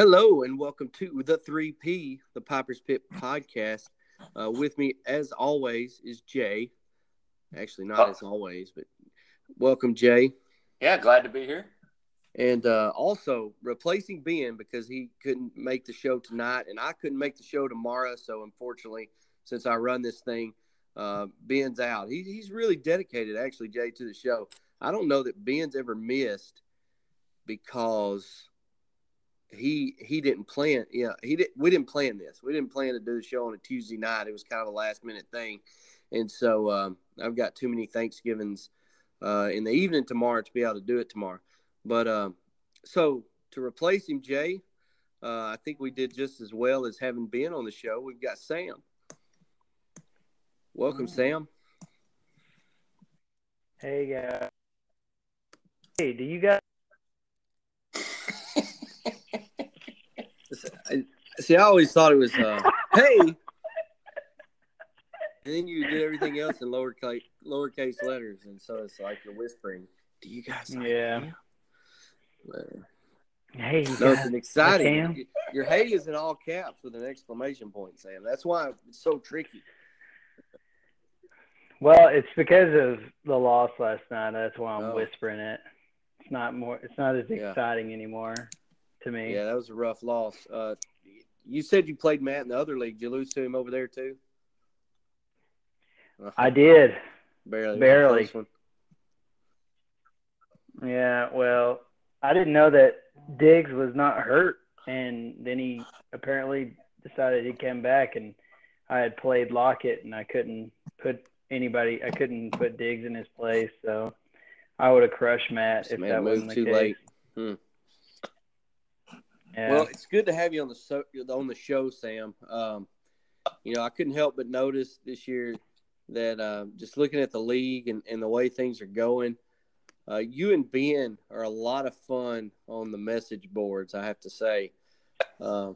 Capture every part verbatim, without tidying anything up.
Hello and welcome to the three P, the Piper's Pit podcast. Uh, with me, as always, is Jay. Actually, not oh. as always, but welcome, Jay. Yeah, glad to be here. And uh, also replacing Ben because he couldn't make the show tonight, and I couldn't make the show tomorrow. So unfortunately, since I run this thing, uh, Ben's out. He, he's really dedicated, actually, Jay, to the show. I don't know that Ben's ever missed because he he didn't plan. Yeah, he did. We didn't plan this. We didn't plan to do the show on a Tuesday night. It was kind of a last minute thing, and so um, I've got too many Thanksgivings uh, in the evening tomorrow to be able to do it tomorrow. But uh, so to replace him, Jay, uh, I think we did just as well as having Ben on the show. We've got Sam. Welcome, right. Sam. Hey, guys. Uh, hey, do you guys? See, I always thought it was uh, hey, and then you did everything else in lowercase lowercase letters, and so it's like you're whispering. Do you guys? Like yeah. Him? Hey, you no, it's an exciting. Your, your hey is in all caps with an exclamation point, Sam. That's why it's so tricky. Well, it's because of the loss last night. That's why I'm oh. whispering it. It's not more. It's not as yeah. exciting anymore to me. Yeah, that was a rough loss. Uh, you said you played Matt in the other league. Did you lose to him over there too? I did. Barely. Barely. Yeah, well, I didn't know that Diggs was not hurt, and then he apparently decided he'd come back, and I had played Lockett, and I couldn't put anybody – I couldn't put Diggs in his place, so I would have crushed Matt if that wasn't the case. Hmm. Yeah. Well, it's good to have you on the so, on the show, Sam. Um, you know, I couldn't help but notice this year that uh, just looking at the league and, and the way things are going – Uh, you and Ben are a lot of fun on the message boards, I have to say. Uh,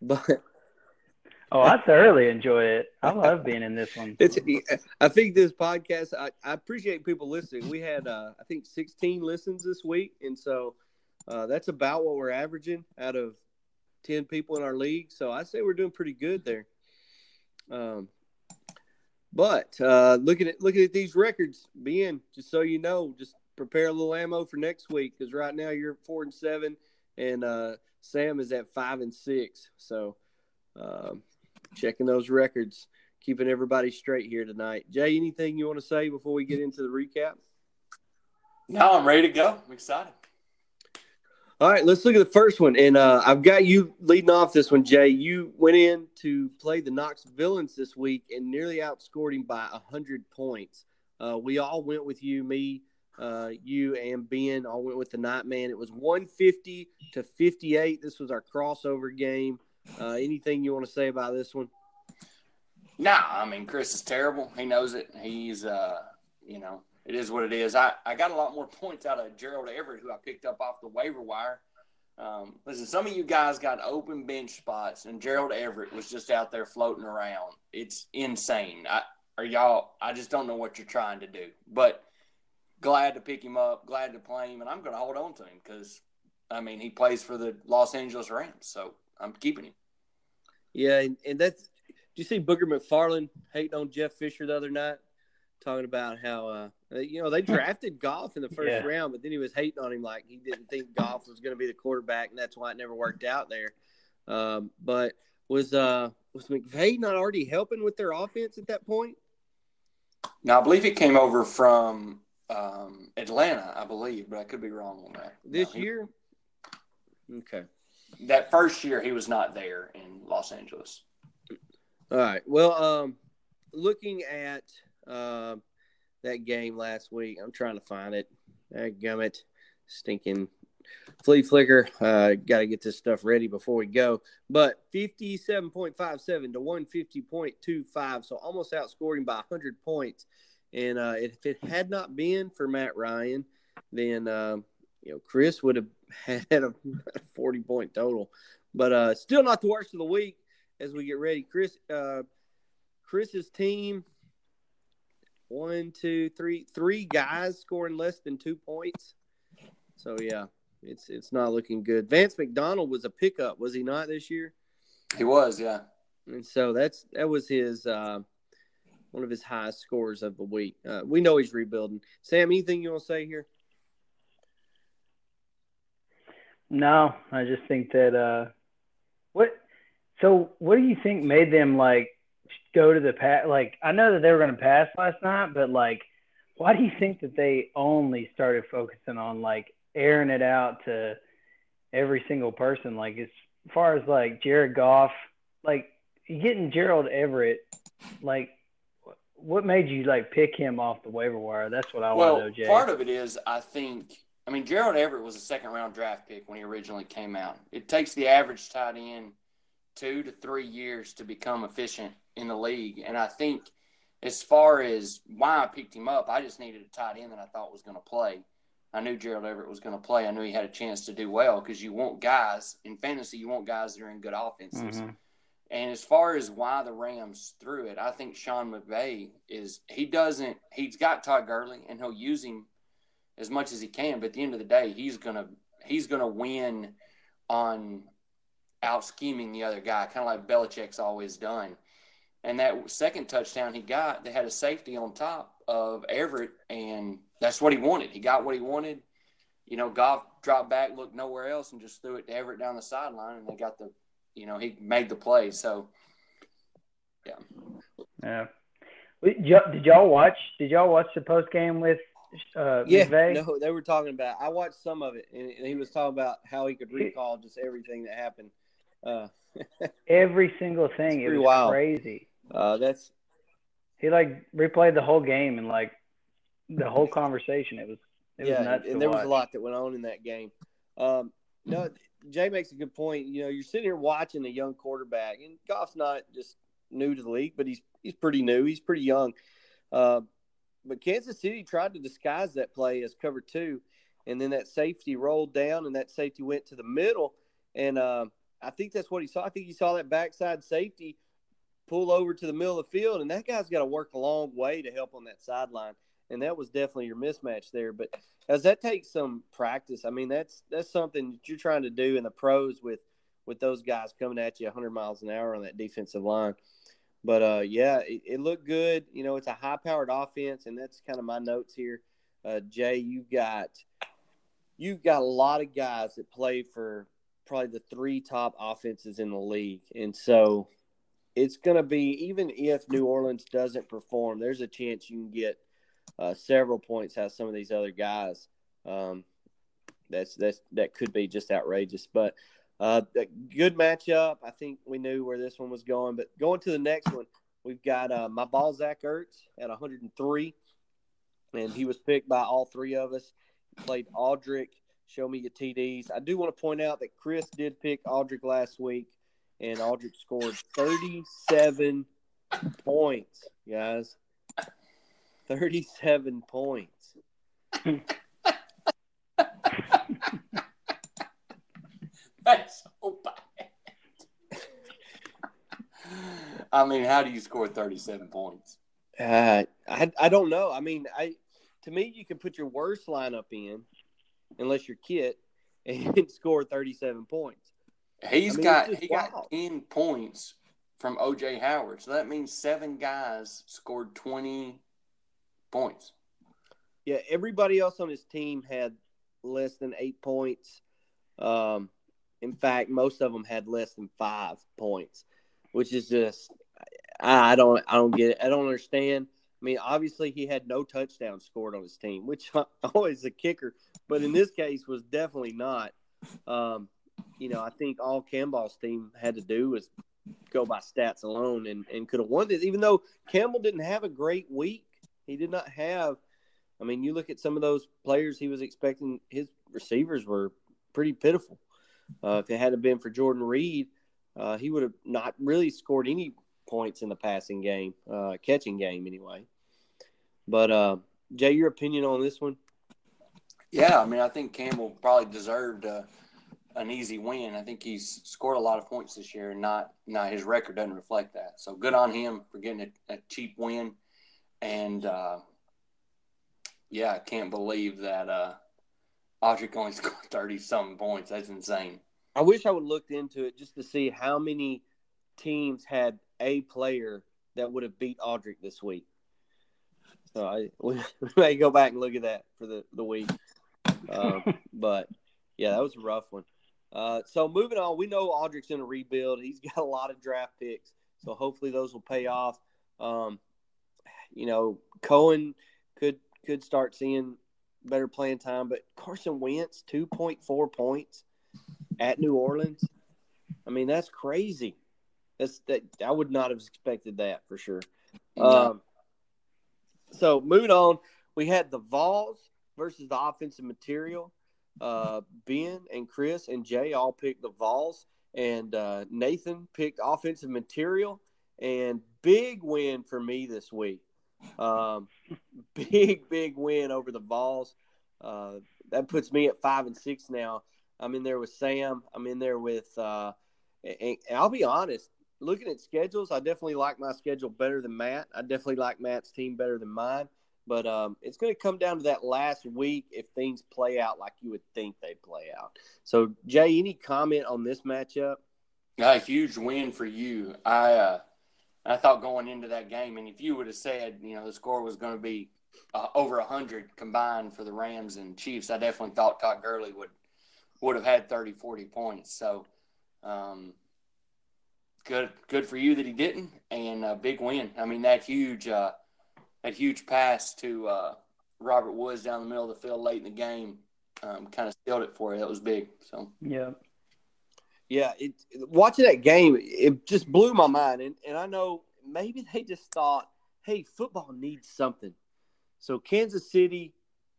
but oh, I thoroughly enjoy it. I love being in this one. It's, I think this podcast, I, I appreciate people listening. We had, uh, I think, sixteen listens this week, and so uh, that's about what we're averaging out of ten people in our league. So I say we're doing pretty good there. Um. But uh, looking at looking at these records, Ben, just so you know, just prepare a little ammo for next week because right now you're four and seven, and uh, Sam is at five and six. So uh, checking those records, keeping everybody straight here tonight. Jay, anything you want to say before we get into the recap? No, I'm ready to go. I'm excited. All right, let's look at the first one, and uh, I've got you leading off this one, Jay. You went in to play the Knox Villains this week and nearly outscored him by one hundred points. Uh, we all went with you, me, uh, you, and Ben all went with the Nightman. It was one fifty to fifty-eight. This was our crossover game. Uh, anything you want to say about this one? Nah, I mean, Chris is terrible. He knows it. He's, uh, you know. It is what it is. I, I got a lot more points out of Gerald Everett, who I picked up off the waiver wire. Um, listen, some of you guys got open bench spots, and Gerald Everett was just out there floating around. It's insane. I, or y'all, I just don't know what you're trying to do. But glad to pick him up, glad to play him, and I'm going to hold on to him because, I mean, he plays for the Los Angeles Rams, so I'm keeping him. Yeah, and, and that's – did you see Booger McFarland hating on Jeff Fisher the other night? Talking about how, uh, you know, they drafted Goff in the first yeah. round, but then he was hating on him like he didn't think Goff was going to be the quarterback, and that's why it never worked out there. Um, but was uh, was McVay not already helping with their offense at that point? No, I believe it came over from um, Atlanta, I believe, but I could be wrong on that. This no, he, year? Okay. That first year he was not there in Los Angeles. All right. Well, um, looking at – Uh, that game last week. I'm trying to find it. That gummit, stinking flea flicker. Uh, got to get this stuff ready before we go. But fifty-seven point five seven to one fifty point two five, so almost outscored him by one hundred points. And uh, if it had not been for Matt Ryan, then uh, you know Chris would have had a forty-point total. But uh, still not the worst of the week as we get ready. Chris, uh, Chris's team – One, two, three, three guys scoring less than two points. So, yeah, it's it's not looking good. Vance McDonald was a pickup, was he not, this year? He was, yeah. And so that's that was his uh, one of his highest scores of the week. Uh, we know he's rebuilding. Sam, anything you want to say here? No, I just think that uh, what. So what do you think made them like go to the pass? Like, I know that they were going to pass last night, but like, why do you think that they only started focusing on like airing it out to every single person? Like, as far as like Jared Goff, like getting Gerald Everett, like what made you like pick him off the waiver wire? That's what I well, want to know, Jay. Part of it is, I think, I mean, Gerald Everett was a second round draft pick when he originally came out. It takes the average tight end two to three years to become efficient in the league. And I think as far as why I picked him up, I just needed a tight end that I thought was going to play. I knew Gerald Everett was going to play. I knew he had a chance to do well because you want guys – in fantasy, you want guys that are in good offenses. Mm-hmm. And as far as why the Rams threw it, I think Sean McVay is – he doesn't – he's got Todd Gurley, and he'll use him as much as he can. But at the end of the day, he's going to he's going to win on – out scheming the other guy, kind of like Belichick's always done. And that second touchdown he got, they had a safety on top of Everett, and that's what he wanted. He got what he wanted. You know, Goff dropped back, looked nowhere else, and just threw it to Everett down the sideline, and they got the, you know, he made the play. So, yeah. Yeah. Did y'all watch? Did y'all watch the post game with? Uh, yeah, McVay? No, they were talking about. I watched some of it, and he was talking about how he could recall just everything that happened. Uh, every single thing. It was wild. Crazy. Uh, that's he like replayed the whole game and like the whole conversation. It was it yeah, was nuts. And there watch. was a lot that went on in that game. Um, no, Jay makes a good point. You know, you're sitting here watching a young quarterback, and Goff's not just new to the league, but he's he's pretty new. He's pretty young. Uh, but Kansas City tried to disguise that play as cover two, and then that safety rolled down, and that safety went to the middle, and. Uh, I think that's what he saw. I think he saw that backside safety pull over to the middle of the field, and that guy's got to work a long way to help on that sideline. And that was definitely your mismatch there. But as that takes some practice, I mean, that's that's something that you're trying to do in the pros with, with those guys coming at you one hundred miles an hour on that defensive line. But, uh, yeah, it, it looked good. You know, it's a high-powered offense, and that's kind of my notes here. Uh, Jay, you've got, you've got a lot of guys that play for – probably the three top offenses in the league. And so it's going to be, even if New Orleans doesn't perform, there's a chance you can get uh, several points out of some of these other guys. Um, that's, that's, that could be just outrageous, but uh, good matchup. I think we knew where this one was going, but going to the next one, we've got uh, my ball, Zach Ertz at one hundred three. And he was picked by all three of us. He played Aldrich, show me your T Ds. I do want to point out that Chris did pick Aldrich last week, and Aldrich scored thirty-seven points, guys. thirty-seven points. That's so bad. I mean, how do you score thirty-seven points? Uh, I I don't know. I mean, I to me, you can put your worst lineup in. Unless you're Kit and score thirty-seven points, he's I mean, got he wild. got ten points from O J. Howard, so that means seven guys scored twenty points. Yeah, everybody else on his team had less than eight points. Um, in fact, most of them had less than five points, which is just I, I don't I don't get it. I don't understand. I mean, obviously he had no touchdowns scored on his team, which always is a kicker, but in this case was definitely not. Um, you know, I think all Campbell's team had to do was go by stats alone and, and could have won this, even though Campbell didn't have a great week. He did not have – I mean, you look at some of those players he was expecting, his receivers were pretty pitiful. Uh, if it hadn't been for Jordan Reed, uh, he would have not really scored any points in the passing game, uh, catching game anyway. But, uh, Jay, your opinion on this one? Yeah, I mean, I think Campbell probably deserved uh, an easy win. I think he's scored a lot of points this year, and not, not his record doesn't reflect that. So good on him for getting a, a cheap win. And, uh, yeah, I can't believe that uh, Aldrich only scored thirty-something points. That's insane. I wish I would have looked into it just to see how many teams had a player that would have beat Aldrich this week. So I we may go back and look at that for the, the week. Uh, but, yeah, that was a rough one. Uh, so, moving on, we know Aldrich's in a rebuild. He's got a lot of draft picks, so hopefully those will pay off. Um, you know, Cohen could could start seeing better playing time, but Carson Wentz, two point four points at New Orleans. I mean, that's crazy. That's that I would not have expected that for sure. Um, so, moving on, we had the Vols versus the offensive material. Uh, Ben and Chris and Jay all picked the Vols, and uh, Nathan picked offensive material. And big win for me this week. Um, big, big win over the Vols. Uh, that puts me at five and six now. I'm in there with Sam. I'm in there with uh, – and, and I'll be honest, looking at schedules, I definitely like my schedule better than Matt. I definitely like Matt's team better than mine. But um, it's going to come down to that last week if things play out like you would think they play out. So, Jay, any comment on this matchup? A huge win for you. I uh, I thought going into that game, and if you would have said, you know, the score was going to be uh, over one hundred combined for the Rams and Chiefs, I definitely thought Todd Gurley would would have had thirty, forty points. So, um, good good for you that he didn't, and a big win. I mean, that huge uh, – a huge pass to uh, Robert Woods down the middle of the field late in the game um, kind of sealed it for you. That was big. So yeah, yeah. It, watching that game, it just blew my mind, and and I know maybe they just thought, hey, football needs something. So Kansas City,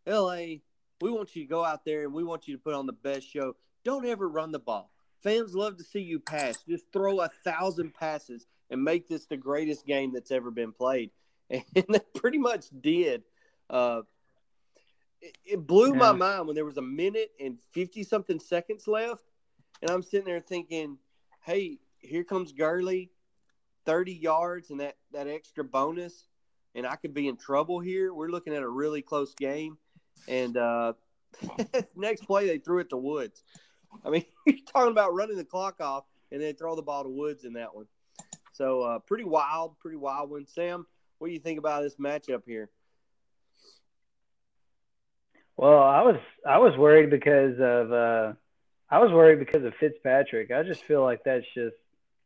L A, we want you to go out there and we want you to put on the best show. Don't ever run the ball. Fans love to see you pass. Just throw a thousand passes and make this the greatest game that's ever been played. And they pretty much did. Uh, it, it blew yeah. my mind when there was a minute and fifty-something seconds left. And I'm sitting there thinking, hey, here comes Gurley, thirty yards and that, that extra bonus, and I could be in trouble here. We're looking at a really close game. And uh, next play, they threw it to Woods. I mean, you're talking about running the clock off, and they throw the ball to Woods in that one. So uh, pretty wild, pretty wild one. Sam, what do you think about this matchup here? Well, I was I was worried because of uh, I was worried because of Fitzpatrick. I just feel like that's just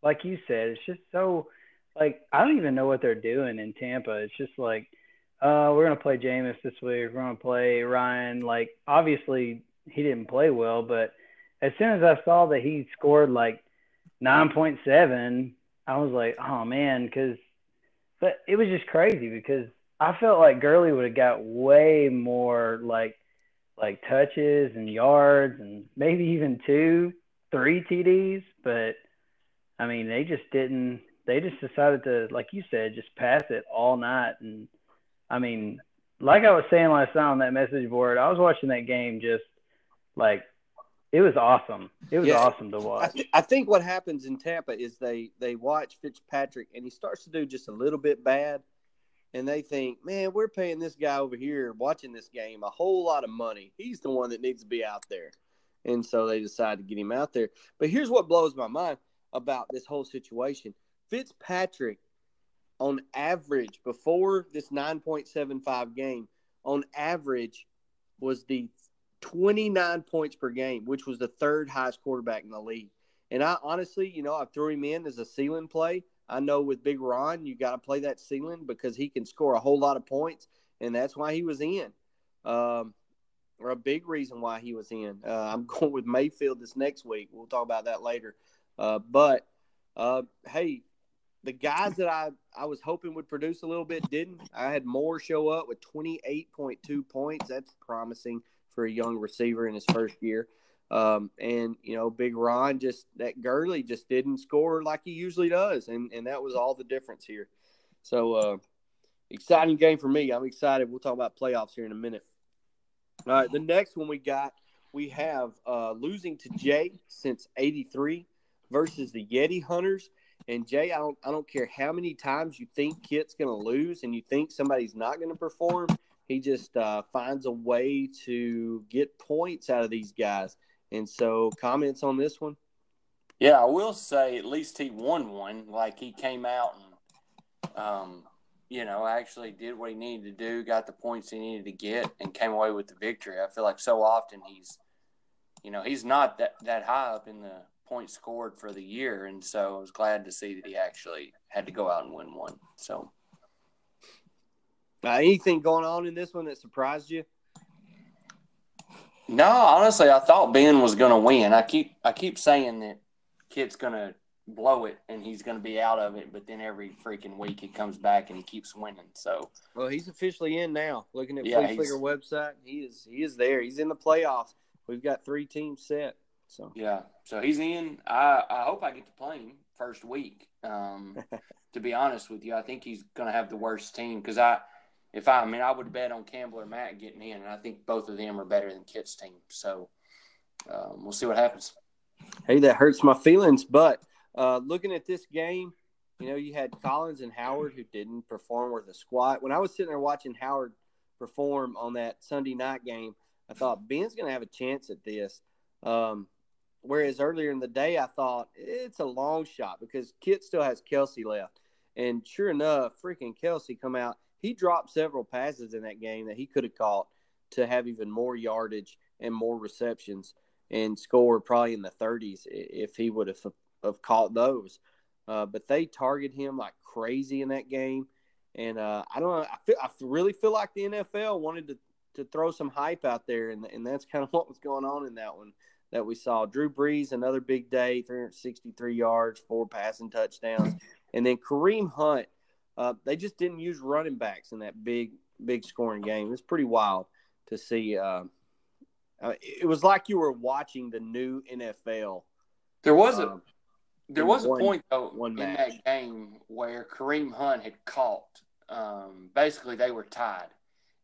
like you said. It's just so like I don't even know what they're doing in Tampa. It's just like uh, we're gonna play Jameis this week. We're gonna play Ryan. Like obviously he didn't play well, but as soon as I saw that he scored like nine point seven, I was like, oh man, because. But it was just crazy because I felt like Gurley would have got way more like like touches and yards and maybe even two, three T Ds. But, I mean, they just didn't – they just decided to, like you said, just pass it all night. And, I mean, like I was saying last night on that message board, I was watching that game just like it was awesome. It was yeah. awesome to watch. I, th- I think what happens in Tampa is they, they watch Fitzpatrick, and he starts to do just a little bit bad, and they think, man, we're paying this guy over here watching this game a whole lot of money. He's the one that needs to be out there. And so they decide to get him out there. But here's what blows my mind about this whole situation. Fitzpatrick, on average, before this nine point seven five game, on average was the twenty-nine points per game, which was the third highest quarterback in the league. And I honestly, you know, I threw him in as a ceiling play. I know with Big Ron, you got to play that ceiling because he can score a whole lot of points, and that's why he was in, um, or a big reason why he was in. Uh, I'm going with Mayfield this next week. We'll talk about that later. Uh, but, uh, hey, the guys that I, I was hoping would produce a little bit didn't. I had Moore show up with twenty-eight point two points. That's promising for a young receiver in his first year. Um, and, you know, Big Ron just – that Gurley just didn't score like he usually does, and, and that was all the difference here. So, uh, exciting game for me. I'm excited. We'll talk about playoffs here in a minute. All right, the next one we got, we have uh, losing to Jay since eighty-three versus the Yeti Hunters. And, Jay, I don't, I don't care how many times you think Kit's going to lose and you think somebody's not going to perform, He just uh, finds a way to get points out of these guys. And so, comments on this one? Yeah, I will say at least he won one. Like, he came out and, um, you know, actually did what he needed to do, got the points he needed to get, and came away with the victory. I feel like so often he's, you know, he's not that, that high up in the points scored for the year. And so, I was glad to see that he actually had to go out and win one. So, Uh, anything going on in this one that surprised you? No, honestly, I thought Ben was going to win. I keep I keep saying that Kit's going to blow it and he's going to be out of it, but then every freaking week he comes back and he keeps winning. So, well, he's officially in now. Looking at yeah, Flicker website, he is he is there. He's in the playoffs. We've got three teams set. So yeah, so he's in. I I hope I get to play him first week. Um, to be honest with you, I think he's going to have the worst team because I. If I, I mean, I would bet on Campbell or Matt getting in, and I think both of them are better than Kit's team. So, um, we'll see what happens. Hey, that hurts my feelings. But uh, looking at this game, you know, you had Collins and Howard who didn't perform worth a squat. When I was sitting there watching Howard perform on that Sunday night game, I thought Ben's going to have a chance at this. Um, whereas earlier in the day, I thought it's a long shot because Kit still has Kelsey left. And sure enough, freaking Kelsey come out. He dropped several passes in that game that he could have caught to have even more yardage and more receptions and score probably in the thirties if he would have, have caught those. Uh, but they target him like crazy in that game. And uh, I don't know. I, feel, I really feel like the N F L wanted to, to throw some hype out there, and, and that's kind of what was going on in that one that we saw. Drew Brees, another big day, three hundred sixty-three yards, four passing touchdowns. And then Kareem Hunt. Uh, they just didn't use running backs in that big, big scoring game. It's pretty wild to see. Uh, uh, it was like you were watching the new N F L. There was um, a there was one, a point though one in that game where Kareem Hunt had caught. Um, basically, they were tied,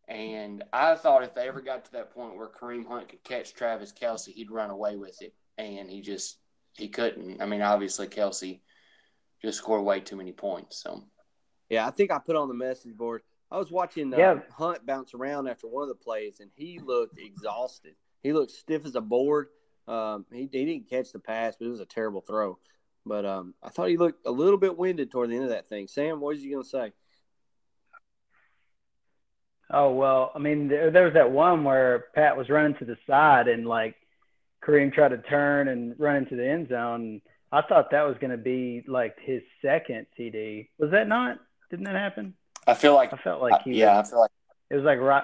and I thought if they ever got to that point where Kareem Hunt could catch Travis Kelce, he'd run away with it, and he just he couldn't. I mean, obviously, Kelce just scored way too many points, so. Yeah, I think I put on the message board. I was watching uh, yeah. Hunt bounce around after one of the plays, and he looked exhausted. He looked stiff as a board. Um, he, he didn't catch the pass, but it was a terrible throw. But um, I thought he looked a little bit winded toward the end of that thing. Sam, what was you going to say? Oh, well, I mean, there, there was that one where Pat was running to the side, and, like, Kareem tried to turn and run into the end zone. I thought that was going to be, like, his second T D. Was that not? Didn't that happen? I feel like I felt like he uh, yeah, was, I feel like it was like right.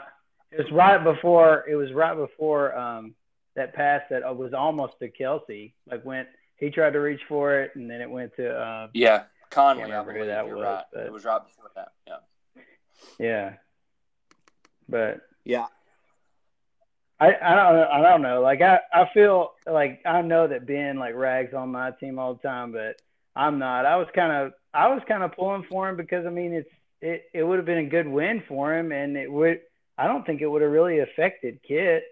It was right before it was right before um, that pass that was almost to Kelce. Like went, he tried to reach for it, and then it went to uh, yeah Conley. I can't remember who that was, right. But, it was right before that. Yeah. Yeah. But yeah, I I don't I don't know. Like I, I feel like I know that Ben like rags on my team all the time, but I'm not. I was kind of. I was kind of pulling for him because, I mean, it's it, it would have been a good win for him, and it would. I don't think it would have really affected Kit.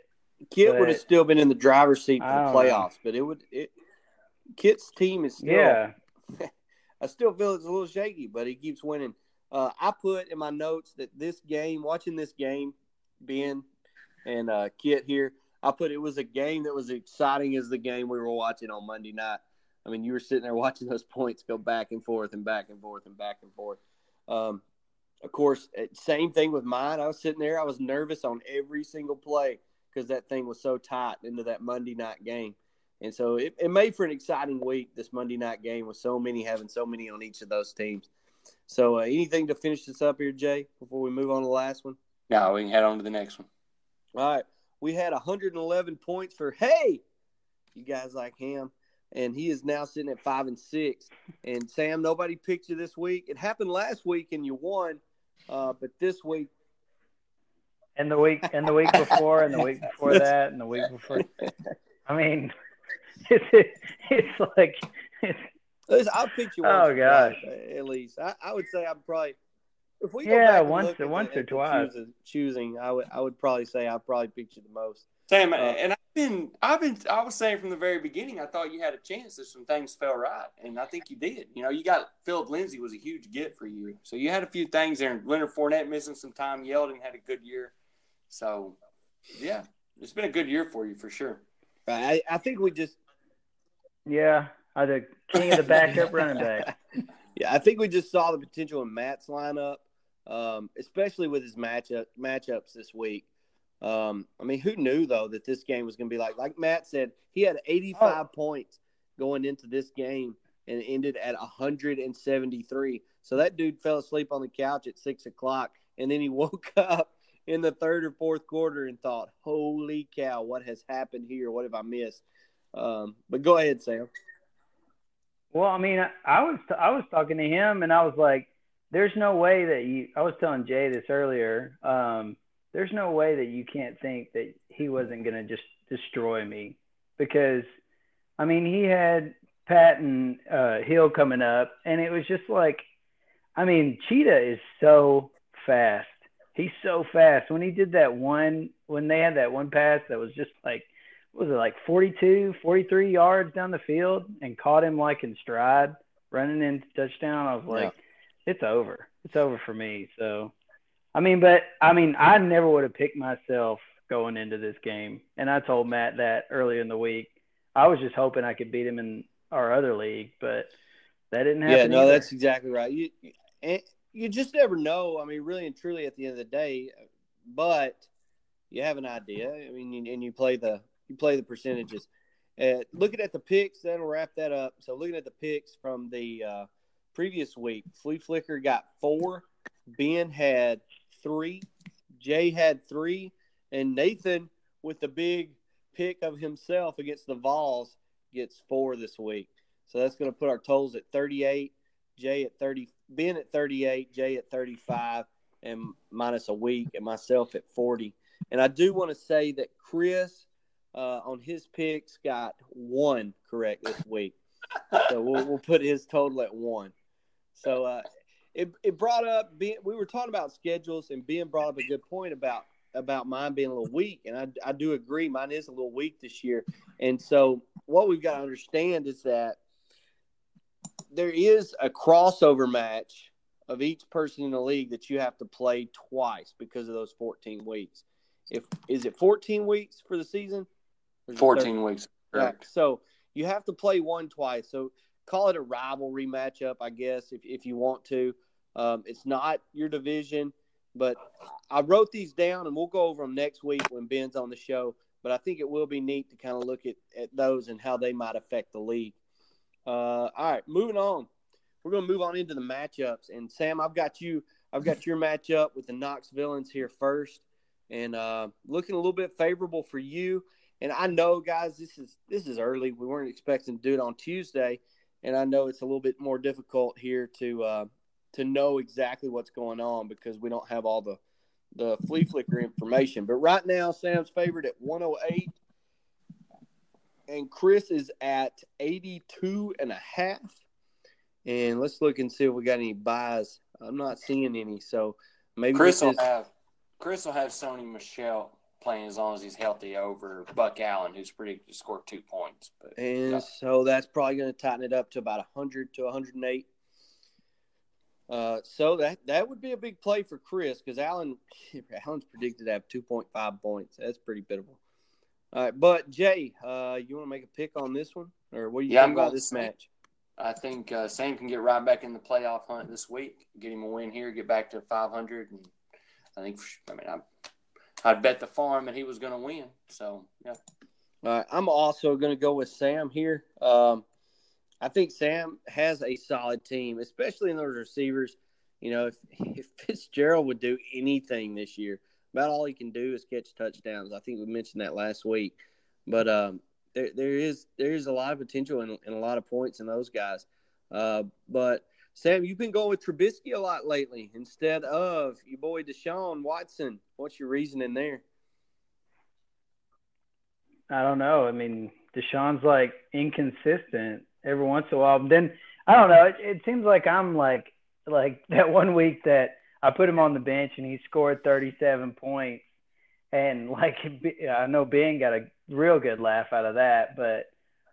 Kit would have still been in the driver's seat for the playoffs, know. But it would. It, Kit's team is still. Yeah. I still feel it's a little shaky, but he keeps winning. Uh, I put in my notes that this game, watching this game, Ben and uh, Kit here, I put it was a game that was exciting as the game we were watching on Monday night. I mean, you were sitting there watching those points go back and forth and back and forth and back and forth. Um, of course, same thing with mine. I was sitting there. I was nervous on every single play because that thing was so tight into that Monday night game. And so it, it made for an exciting week, this Monday night game, with so many having so many on each of those teams. So uh, anything to finish this up here, Jay, before we move on to the last one? No, we can head on to the next one. All right. We had one hundred eleven points for, hey, you guys like him. And he is now sitting at five and six. And, Sam, nobody picked you this week. It happened last week, and you won. Uh, but this week, and the week, and the week before, and the week before that, and the week before. I mean, it's it, it's like. It's, Listen, I'll pick you. Once oh gosh! Twice, at least I, I would say I'm probably. If we go yeah, back and once, look at once the, or twice. Choosing, choosing, I would I would probably say I probably picked you the most. Sam, uh, and I. Been, I've been, I was saying from the very beginning, I thought you had a chance if some things fell right, and I think you did. You know, you got Philip Lindsay was a huge get for you, so you had a few things there. Leonard Fournette missing some time, Yeldon had a good year. So, yeah, it's been a good year for you for sure. Right. I, I think we just – yeah, I the king of the backup running back. Yeah, I think we just saw the potential in Matt's lineup, um, especially with his matchup matchups this week. Um, I mean, who knew, though, that this game was going to be like – like Matt said, he had eighty-five oh. points going into this game and ended at one hundred seventy-three. So that dude fell asleep on the couch at six o'clock, and then he woke up in the third or fourth quarter and thought, holy cow, what has happened here? What have I missed? Um, but go ahead, Sam. Well, I mean, I, I was t- I was talking to him, and I was like, there's no way that you – I was telling Jay this earlier. Um, there's no way that you can't think that he wasn't going to just destroy me because, I mean, he had Pat and uh, Hill coming up, and it was just like – I mean, Cheetah is so fast. He's so fast. When he did that one, when they had that one pass that was just like, what was it, like forty-two, forty-three yards down the field and caught him like in stride, running into touchdown, I was like, yeah. it's over. It's over for me. So, I mean, but, I mean, I never would have picked myself going into this game. And I told Matt that earlier in the week. I was just hoping I could beat him in our other league, but that didn't happen. Yeah, no, either. That's exactly right. You, and, You just never know. I mean, really and truly at the end of the day, but you have an idea. I mean, you, and you play the you play the percentages. Uh, looking at the picks, that'll wrap that up. So looking at the picks from the uh, previous week, Flea Flicker got four, Ben had three, Jay had three, and Nathan with the big pick of himself against the Vols gets four this week. So that's going to put our totals at thirty-eight, Jay at thirty-four. Ben at thirty-eight, Jay at thirty-five, and minus a week, and myself at forty. And I do want to say that Chris, uh, on his picks, got one correct this week. So we'll, we'll put his total at one. So uh, it it brought up Ben, we were talking about schedules, and Ben brought up a good point about about mine being a little weak, and I I do agree mine is a little weak this year. And so what we've got to understand is that there is a crossover match of each person in the league that you have to play twice because of those fourteen weeks. If is it fourteen weeks for the season? fourteen weeks. Correct. Yeah, so you have to play one twice. So call it a rivalry matchup, I guess, if if you want to. Um, it's not your division, but I wrote these down, and we'll go over them next week when Ben's on the show. But I think it will be neat to kind of look at, at those and how they might affect the league. Uh, all right, moving on. We're going to move on into the matchups. And, Sam, I've got you. I've got your matchup with the Knox Villains here first. And uh, looking a little bit favorable for you. And I know, guys, this is this is early. We weren't expecting to do it on Tuesday. And I know it's a little bit more difficult here to uh, to know exactly what's going on because we don't have all the, the flea flicker information. But right now, Sam's favored at one oh eight. And Chris is at eighty-two and a half. And let's look and see if we got any buys. I'm not seeing any, so maybe Chris will have Chris will have Sony Michel playing as long as he's healthy over Buck Allen, who's predicted to score two points. But, and yeah. so that's probably going to tighten it up to about one hundred to one oh eight. Uh, so that that would be a big play for Chris because Allen Allen's predicted to have two point five points. That's pretty biddable. All right, but, Jay, uh, you want to make a pick on this one? Or what do you yeah, think about this Sam. match? I think uh, Sam can get right back in the playoff hunt this week, get him a win here, get back to five hundred. And I think – I mean, I I'd bet the farm that he was going to win. So, yeah. All right, I'm also going to go with Sam here. Um, I think Sam has a solid team, especially in those receivers. You know, if, if Fitzgerald would do anything this year, about all he can do is catch touchdowns. I think we mentioned that last week. But um, there, there is there is a lot of potential and, and a lot of points in those guys. Uh, but, Sam, you've been going with Trubisky a lot lately instead of your boy Deshaun Watson. What's your reasoning there? I don't know. I mean, Deshaun's, like, inconsistent every once in a while. But then, I don't know. It, it seems like I'm, like, like that one week that I put him on the bench, and he scored thirty-seven points. And, like, I know Ben got a real good laugh out of that, but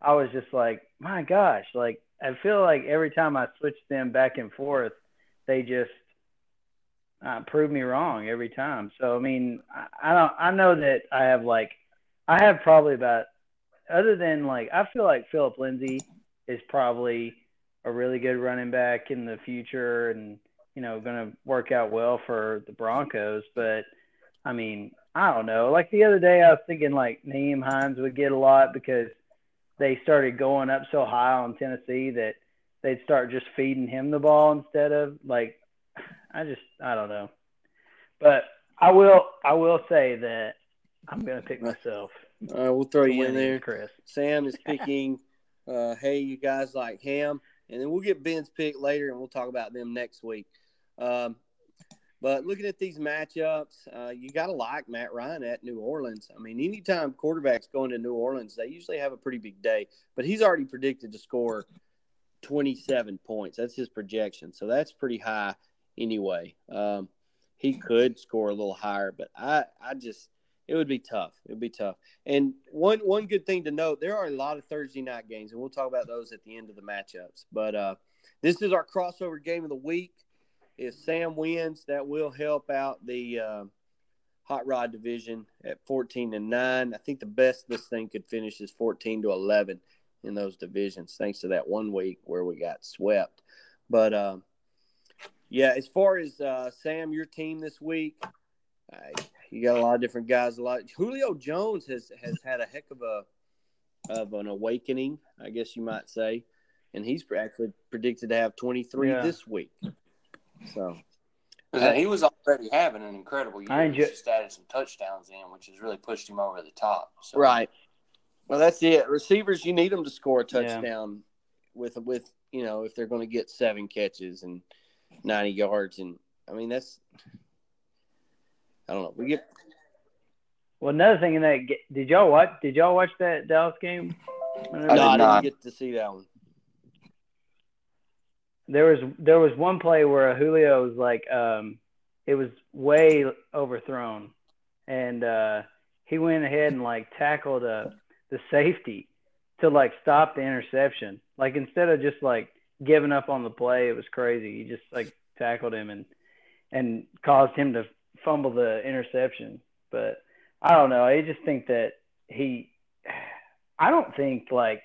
I was just like, my gosh. Like, I feel like every time I switch them back and forth, they just – uh, prove me wrong every time. So, I mean, I, I don't, I know that I have like, I have probably about, other than like, I feel like Philip Lindsay is probably a really good running back in the future and, you know, going to work out well for the Broncos. But I mean, I don't know. Like the other day I was thinking like Naeem Hines would get a lot because they started going up so high on Tennessee that they'd start just feeding him the ball instead of like, I just, I don't know. But I will, I will say that I'm going to pick myself. All right, we'll throw you in there. Chris. Sam is picking, uh, hey, you guys like ham. And then we'll get Ben's pick later, and we'll talk about them next week. Um, but looking at these matchups, uh, you got to like Matt Ryan at New Orleans. I mean, anytime quarterbacks go into New Orleans, they usually have a pretty big day. But he's already predicted to score twenty-seven points. That's his projection. So that's pretty high anyway. Um, he could score a little higher, but I, I just – it would be tough. It would be tough. And one, one good thing to note, there are a lot of Thursday night games, and we'll talk about those at the end of the matchups. But uh, this is our crossover game of the week. If Sam wins, that will help out the uh, Hot Rod division at fourteen to nine. I think the best this thing could finish is fourteen to eleven in those divisions, thanks to that one week where we got swept. But, um, yeah, as far as uh, Sam, your team this week, I – you got a lot of different guys. A lot. Julio Jones has, has had a heck of a of an awakening, I guess you might say, and he's actually predicted to have twenty-three yeah. this week. So uh, he was already having an incredible year. I just added some touchdowns in, which has really pushed him over the top. So. Right. Well, that's it. Receivers, you need them to score a touchdown yeah. with with you know if they're going to get seven catches and ninety yards, and I mean that's. I don't know. We get well. Another thing in that, did y'all watch? Did y'all watch that Dallas game? I no, I didn't get to see that one. There was there was one play where Julio was like, um, it was way overthrown, and uh, he went ahead and like tackled uh, the safety to like stop the interception. Like instead of just like giving up on the play, it was crazy. He just like tackled him and and caused him to fumble the interception. But I don't know. I just think that he – I don't think, like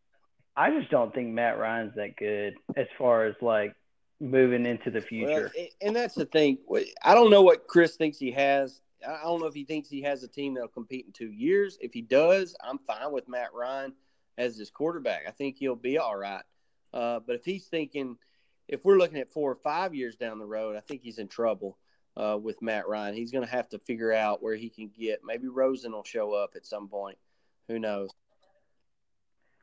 – I just don't think Matt Ryan's that good as far as, like, moving into the future. Well, and that's the thing. I don't know what Chris thinks he has. I don't know if he thinks he has a team that will compete in two years. If he does, I'm fine with Matt Ryan as his quarterback. I think he'll be all right. Uh, but if he's thinking – if we're looking at four or five years down the road, I think he's in trouble. Uh, with Matt Ryan, he's going to have to figure out where he can get. Maybe Rosen will show up at some point. Who knows?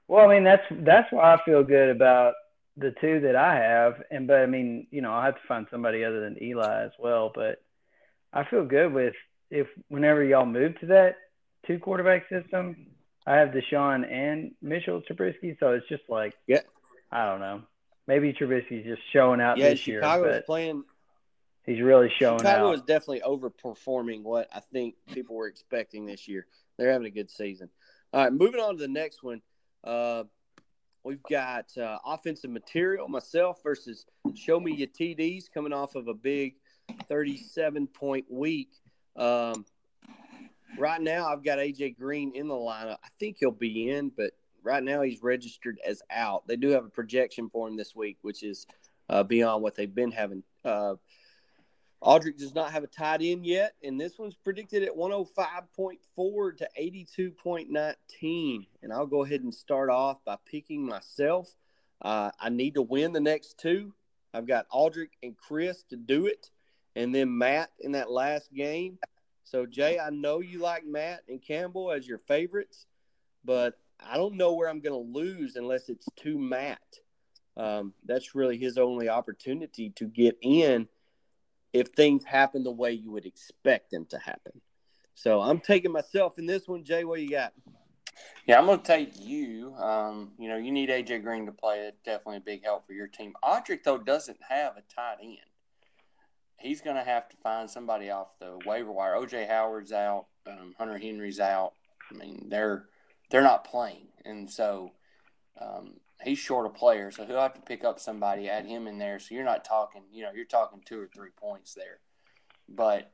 Well, I mean, that's that's why I feel good about the two that I have. And but I mean, you know, I'll have to find somebody other than Eli as well. But I feel good with if whenever y'all move to that two quarterback system, I have Deshaun and Mitchell Trubisky. So it's just like, yeah, I don't know. Maybe Trubisky's just showing out yeah, this Chicago year. Yeah, Chicago's but... playing. He's really showing Chicago out. Chicago is definitely overperforming what I think people were expecting this year. They're having a good season. All right, moving on to the next one. Uh, we've got uh, offensive material, myself versus Show Me Your T Ds, coming off of a big thirty-seven point week. Um, right now I've got A J. Green in the lineup. I think he'll be in, but right now he's registered as out. They do have a projection for him this week, which is uh, beyond what they've been having uh, – Aldrich does not have a tight end yet, and this one's predicted at one oh five point four to eighty-two point one nine. And I'll go ahead and start off by picking myself. Uh, I need to win the next two. I've got Aldrich and Chris to do it, and then Matt in that last game. So, Jay, I know you like Matt and Campbell as your favorites, but I don't know where I'm going to lose unless it's to Matt. Um, that's really his only opportunity to get in if things happen the way you would expect them to happen. So I'm taking myself in this one. Jay, what you got? Yeah, I'm going to take you. Um, you know, you need A J. Green to play. It's definitely a big help for your team. Audrick, though, doesn't have a tight end. He's going to have to find somebody off the waiver wire. O J. Howard's out. Um, Hunter Henry's out. I mean, they're they're not playing. And so um, – he's short a player, so he'll have to pick up somebody, add him in there. So you're not talking, you know, you're talking two or three points there. But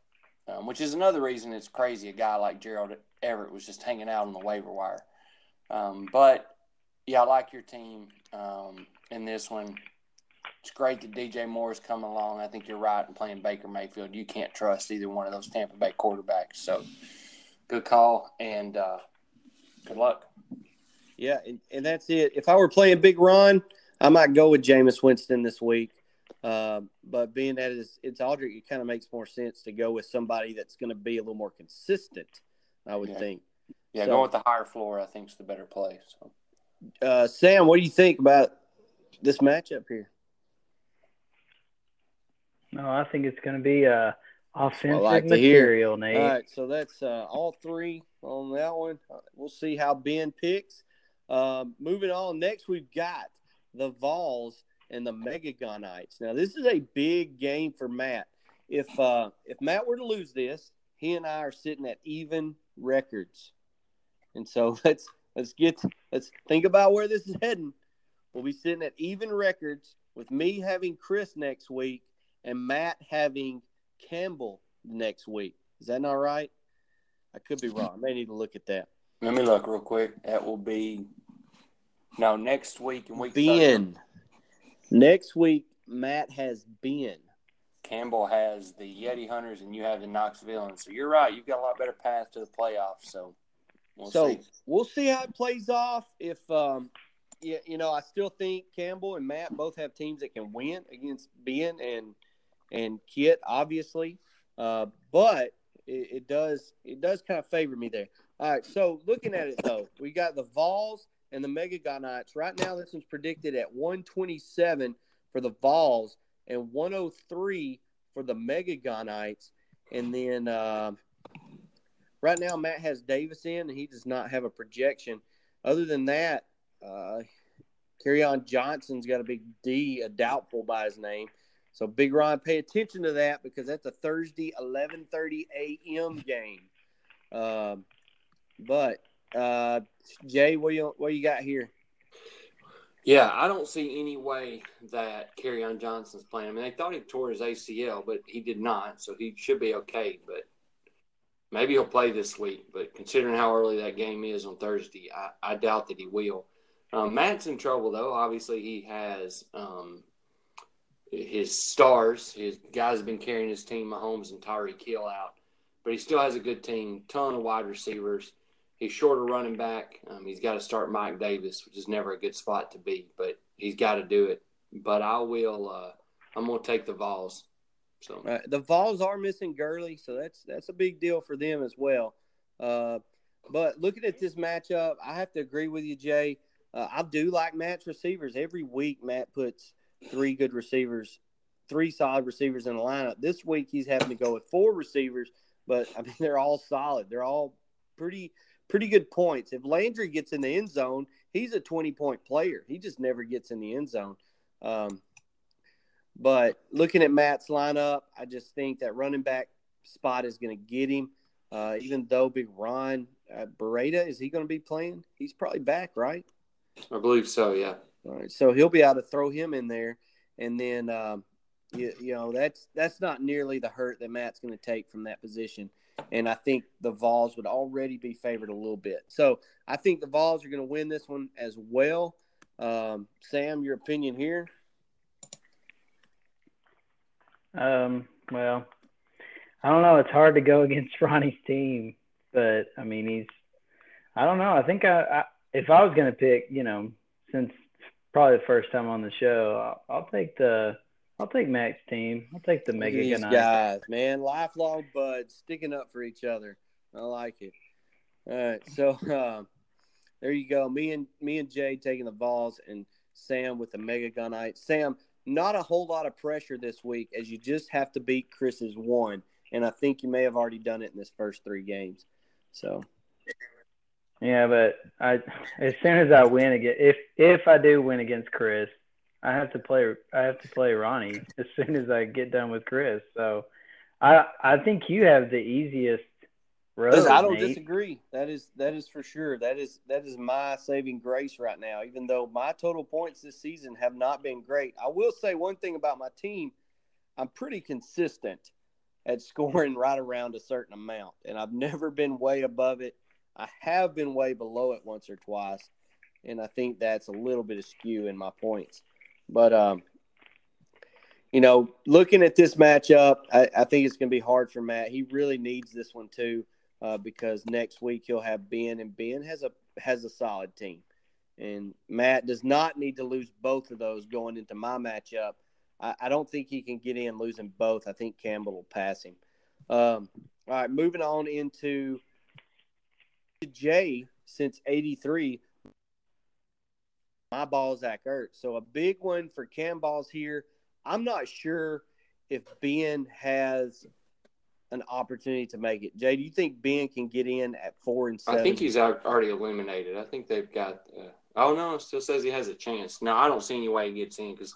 um, which is another reason it's crazy a guy like Gerald Everett was just hanging out on the waiver wire. Um, but, yeah, I like your team um, in this one. It's great that D J Moore's coming along. I think you're right in playing Baker Mayfield. You can't trust either one of those Tampa Bay quarterbacks. So, good call, and uh, good luck. Yeah, and, and that's it. If I were playing Big Ron, I might go with Jameis Winston this week. Uh, but being that it's, it's Aldrich, it kind of makes more sense to go with somebody that's going to be a little more consistent, I would yeah. think. Yeah, so, going with the higher floor, I think, is the better play. So. Uh, Sam, what do you think about this matchup here? No, I think it's going to be uh, offensive like material, Nate. All right, so that's uh, all three on that one. We'll see how Ben picks. Uh, moving on, next we've got the Vols and the Megagonites. Now, this is a big game for Matt. If uh, if Matt were to lose this, he and I are sitting at even records. And so let's let's get let's think about where this is heading. We'll be sitting at even records with me having Chris next week and Matt having Campbell next week. Is that not right? I could be wrong. I may need to look at that. Let me look real quick. That will be no next week and week. Ben. thirty. Next week, Matt has Ben. Campbell has the Yeti Hunters, and you have the Knoxville. And so you're right. You've got a lot better path to the playoffs. So we'll so see. We'll see how it plays off. If um, you, you know, I still think Campbell and Matt both have teams that can win against Ben and and Kit, obviously. Uh, but it, it does it does kind of favor me there. All right. So looking at it though, we got the Vols and the Megagonites. Right now, this one's predicted at one twenty-seven for the Vols and one oh three for the Megagonites. And then uh, right now, Matt has Davis in, and he does not have a projection. Other than that, uh, Kerryon Johnson's got a big D, a doubtful by his name. So, Big Ron, pay attention to that because that's a Thursday eleven thirty a.m. game. Um, but – Uh, Jay, what you what you got here? Yeah, I don't see any way that Kerryon Johnson's playing. I mean, they thought he tore his A C L, but he did not, so he should be okay. But maybe he'll play this week. But considering how early that game is on Thursday, I, I doubt that he will. Um, Matt's in trouble though. Obviously, he has um, his stars. His guys have been carrying his team, Mahomes and Tyreek Hill out, but he still has a good team. Ton of wide receivers. He's short of running back. Um, he's got to start Mike Davis, which is never a good spot to be, but he's got to do it. But I will uh, – I'm going to take the Vols. So right. The Vols are missing Gurley, so that's that's a big deal for them as well. Uh, but looking at this matchup, I have to agree with you, Jay. Uh, I do like Matt's receivers. Every week Matt puts three good receivers, three solid receivers in the lineup. This week he's having to go with four receivers, but, I mean, they're all solid. They're all pretty – Pretty good points. If Landry gets in the end zone, he's a twenty-point player. He just never gets in the end zone. Um, but looking at Matt's lineup, I just think that running back spot is going to get him, uh, even though Big Ron uh, Beretta, is he going to be playing? He's probably back, right? I believe so, yeah. All right, so he'll be able to throw him in there. And then, um, you, you know, that's that's not nearly the hurt that Matt's going to take from that position. And I think the Vols would already be favored a little bit. So I think the Vols are going to win this one as well. Um, Sam, your opinion here? Um, well, I don't know. It's hard to go against Ronnie's team. But, I mean, he's – I don't know. I think I, I if I was going to pick, you know, since probably the first time on the show, I'll, I'll take the – I'll take Matt's team. I'll take the Mega These Gonites. Guys, man, lifelong buds sticking up for each other. I like it. All right, so um, there you go. Me and me and Jay taking the Vols and Sam with the Mega Gonites. Sam, not a whole lot of pressure this week as you just have to beat Chris's one, and I think you may have already done it in this first three games. So, yeah, but I as soon as I win again, if if I do win against Chris. I have to play. I have to play Ronnie as soon as I get done with Chris. So, I I think you have the easiest road. Listen, I don't Nate. disagree. That is that is for sure. That is that is my saving grace right now. Even though my total points this season have not been great, I will say one thing about my team. I'm pretty consistent. at scoring right around a certain amount, and I've never been way above it. I have been way below it once or twice, and I think that's a little bit askew in my points. But, um, you know, looking at this matchup, I, I think it's going to be hard for Matt. He really needs this one too, uh, because next week he'll have Ben, and Ben has a has a solid team. And Matt does not need to lose both of those going into my matchup. I, I don't think he can get in losing both. I think Campbell will pass him. Um, all right, moving on into Jay since eighty-three. My ball, Zach Ertz. So a big one for Cam balls here. I'm not sure if Ben has an opportunity to make it. Jay, do you think Ben can get in at four and seven? I think he's already eliminated. I think they've got uh, – oh, no, it still says he has a chance. No, I don't see any way he gets in because,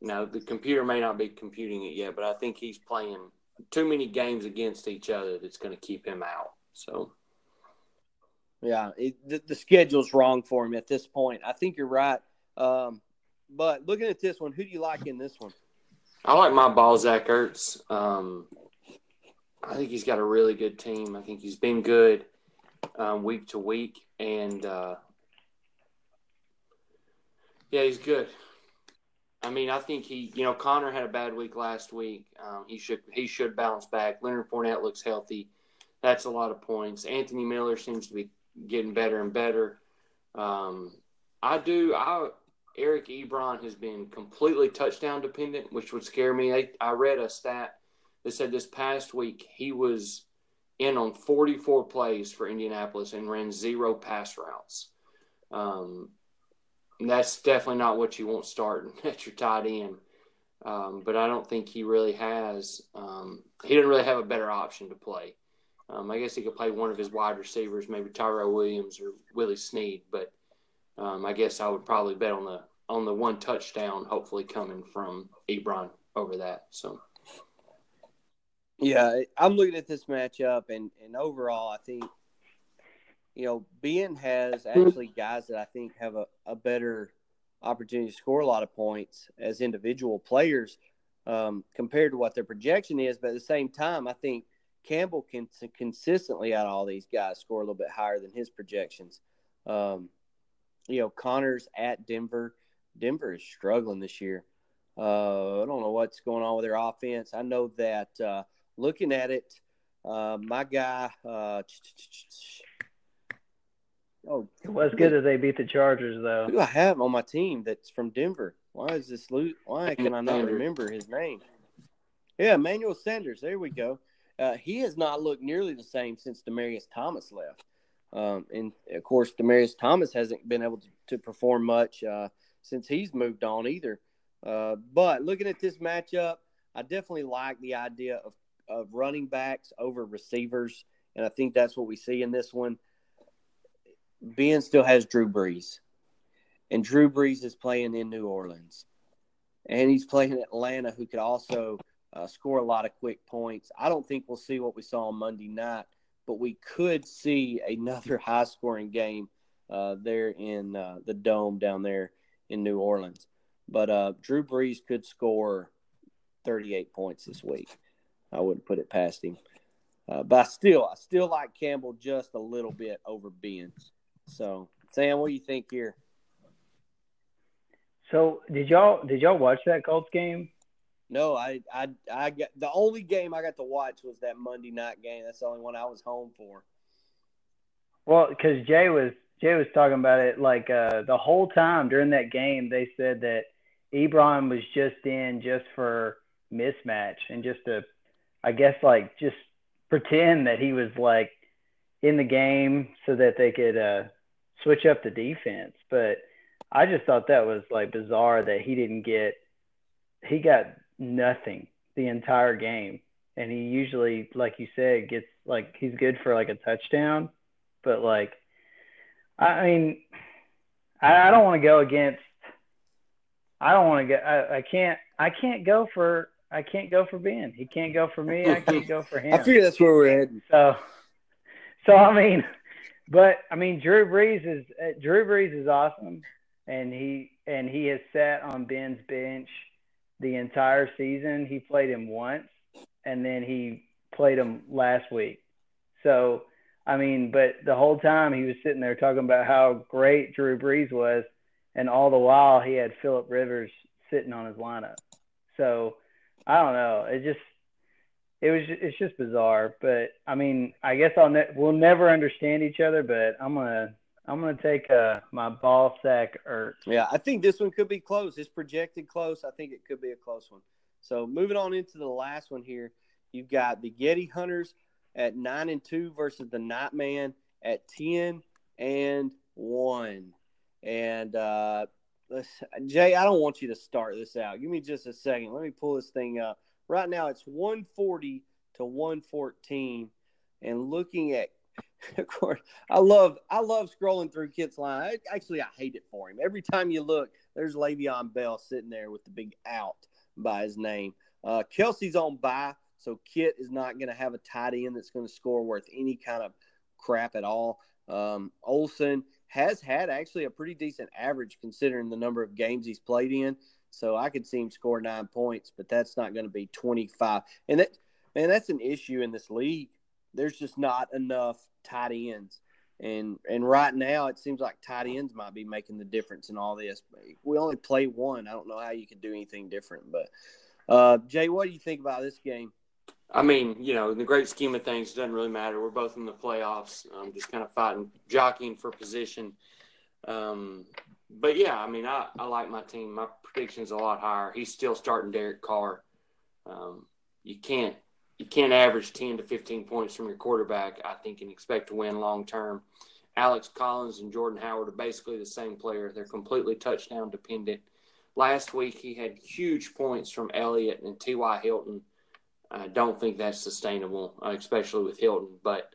you know, the computer may not be computing it yet, but I think he's playing too many games against each other that's going to keep him out. So – yeah, it, the, the schedule's wrong for him at this point. I think you're right. Um, but looking at this one, who do you like in this one? I like my ball, Zach Ertz. Um, I think he's got a really good team. I think he's been good um, week to week. And, uh, yeah, he's good. I mean, I think he – you know, Connor had a bad week last week. Um, he should he should bounce back. Leonard Fournette looks healthy. That's a lot of points. Anthony Miller seems to be getting better and better. Um, I do. I Eric Ebron has been completely touchdown dependent, which would scare me. I, I read a stat that said this past week he was in on forty-four plays for Indianapolis and ran zero pass routes. Um, that's definitely not what you want starting at your tight end. Um, but I don't think he really has. Um, he didn't really have a better option to play. Um, I guess he could play one of his wide receivers, maybe Tyrell Williams or Willie Snead. But um, I guess I would probably bet on the on the one touchdown, hopefully coming from Ebron over that. So, yeah, I'm looking at this matchup, and, and overall, I think you know Ben has actually guys that I think have a, a better opportunity to score a lot of points as individual players um, compared to what their projection is. But at the same time, I think Campbell can consistently out of all these guys score a little bit higher than his projections. Um, you know, Connor's at Denver. Denver is struggling this year. Uh, I don't know what's going on with their offense. I know that uh, looking at it, uh, my guy uh, – oh, it was good that they beat the Chargers, though. Who I have on my team that's from Denver? Why is this – why can I not remember his name? Yeah, Emmanuel Sanders. There we go. Uh, he has not looked nearly the same since Demarius Thomas left. Um, and, of course, Demarius Thomas hasn't been able to, to perform much uh, since he's moved on either. Uh, but looking at this matchup, I definitely like the idea of, of running backs over receivers, and I think that's what we see in this one. Ben still has Drew Brees, and Drew Brees is playing in New Orleans. And he's playing in Atlanta, who could also – Uh, score a lot of quick points. I don't think we'll see what we saw on Monday night, but we could see another high-scoring game uh, there in uh, the Dome down there in New Orleans. But uh, Drew Brees could score thirty-eight points this week. I wouldn't put it past him. Uh, but I still, I still like Campbell just a little bit over Ben. So, Sam, what do you think here? So, did y'all did y'all watch that Colts game? No, I, I, I got the only game I got to watch was that Monday night game. That's the only one I was home for. Well, because Jay was Jay was talking about it like uh, the whole time during that game. They said that Ebron was just in just for mismatch and just to, I guess, like just pretend that he was like in the game so that they could uh, switch up the defense. But I just thought that was like bizarre that he didn't get he got. nothing the entire game, and he usually, like you said, gets like he's good for like a touchdown. But like, I mean, I, I don't want to go against. I don't want to go. I, I can't. I can't go for. I can't go for Ben. He can't go for me. I can't go for him. I feel that's where we're heading. So, so I mean, but I mean, Drew Brees is uh, Drew Brees is awesome, and he and he has sat on Ben's bench the entire season. He played him once and then he played him last week. So, I mean, but the whole time he was sitting there talking about how great Drew Brees was, and all the while he had Phillip Rivers sitting on his lineup. So, I don't know. It just it was it's just bizarre. But I mean, I guess I'll ne- we'll never understand each other. But I'm gonna I'm gonna take uh, my ball sack Ertz. Yeah, I think this one could be close. It's projected close. I think it could be a close one. So moving on into the last one here, you've got the Yeti Hunters at nine and two versus the Nightman at ten and one. And uh, let's, Jay, I don't want you to start this out. Give me just a second. Let me pull this thing up. Right now, it's one forty to one fourteen. And looking at, of course, I love I love scrolling through Kit's line. I, actually, I hate it for him. Every time you look, there's Le'Veon Bell sitting there with the big out by his name. Uh, Kelsey's on bye. So Kit is not going to have a tight end that's going to score worth any kind of crap at all. Um, Olsen has had actually a pretty decent average considering the number of games he's played in. So I could see him score nine points, but that's not going to be twenty-five. And that, man, that's an issue in this league. There's just not enough tight ends. And and right now it seems like tight ends might be making the difference in all this. We only play one. I don't know how you could do anything different. But, uh, Jay, what do you think about this game? I mean, you know, in the great scheme of things, it doesn't really matter. We're both in the playoffs, um, just kind of fighting, jockeying for position. Um, but, yeah, I mean, I, I like my team. My prediction's a lot higher. He's still starting Derek Carr. Um, you can't you can't average ten to fifteen points from your quarterback, I think, and expect to win long term. Alex Collins and Jordan Howard are basically the same player. They're completely touchdown dependent. Last week he had huge points from Elliott and T Y. Hilton. I don't think that's sustainable, especially with Hilton. But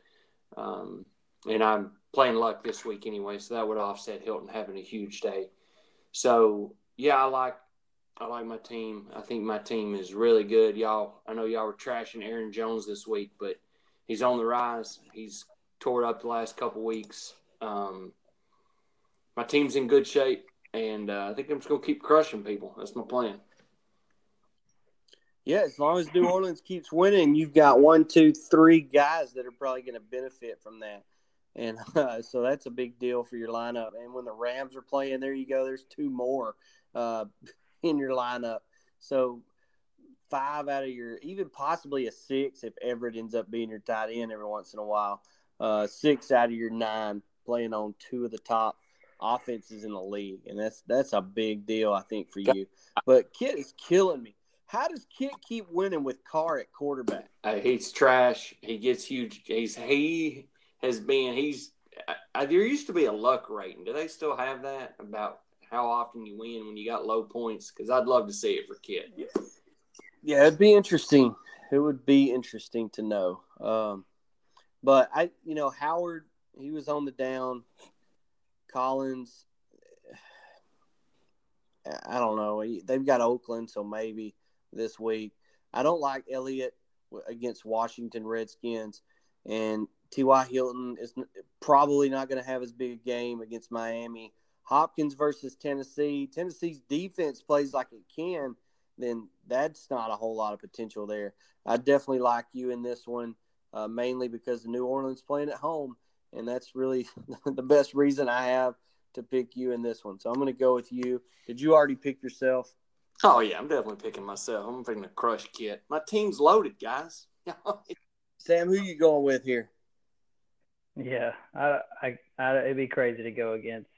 um, and I'm playing Luck this week anyway, so that would offset Hilton having a huge day. So yeah, I like I like my team. I think my team is really good, y'all. I know y'all were trashing Aaron Jones this week, but he's on the rise. He's tore it up the last couple weeks. Um, my team's in good shape, and uh, I think I'm just gonna keep crushing people. That's my plan. Yeah, as long as New Orleans keeps winning, you've got one, two, three guys that are probably going to benefit from that. And uh, so that's a big deal for your lineup. And when the Rams are playing, there you go. There's two more uh, in your lineup. So five out of your – even possibly a six if Everett ends up being your tight end every once in a while. Uh, six out of your nine playing on two of the top offenses in the league. And that's that's a big deal, I think, for you. But Kit is killing me. How does Kit keep winning with Carr at quarterback? Uh, he's trash. He gets huge. He's he has been. He's uh, there used to be a Luck rating. Do they still have that about how often you win when you got low points? Because I'd love to see it for Kit. Yeah. yeah, it'd be interesting. It would be interesting to know. Um, but I, you know, Howard, he was on the down. Collins, I don't know. They've got Oakland, so maybe. This week, I don't like Elliott against Washington Redskins, and T Y. Hilton is probably not going to have his big game against Miami. Hopkins versus Tennessee. Tennessee's defense plays like it can, then that's not a whole lot of potential there. I definitely like you in this one, uh, mainly because New Orleans playing at home, and that's really the best reason I have to pick you in this one. So I'm going to go with you. Did you already pick yourself? Oh, yeah, I'm definitely picking myself. I'm picking a crush Kit. My team's loaded, guys. Sam, who you going with here? Yeah, I, I, I, it'd be crazy to go against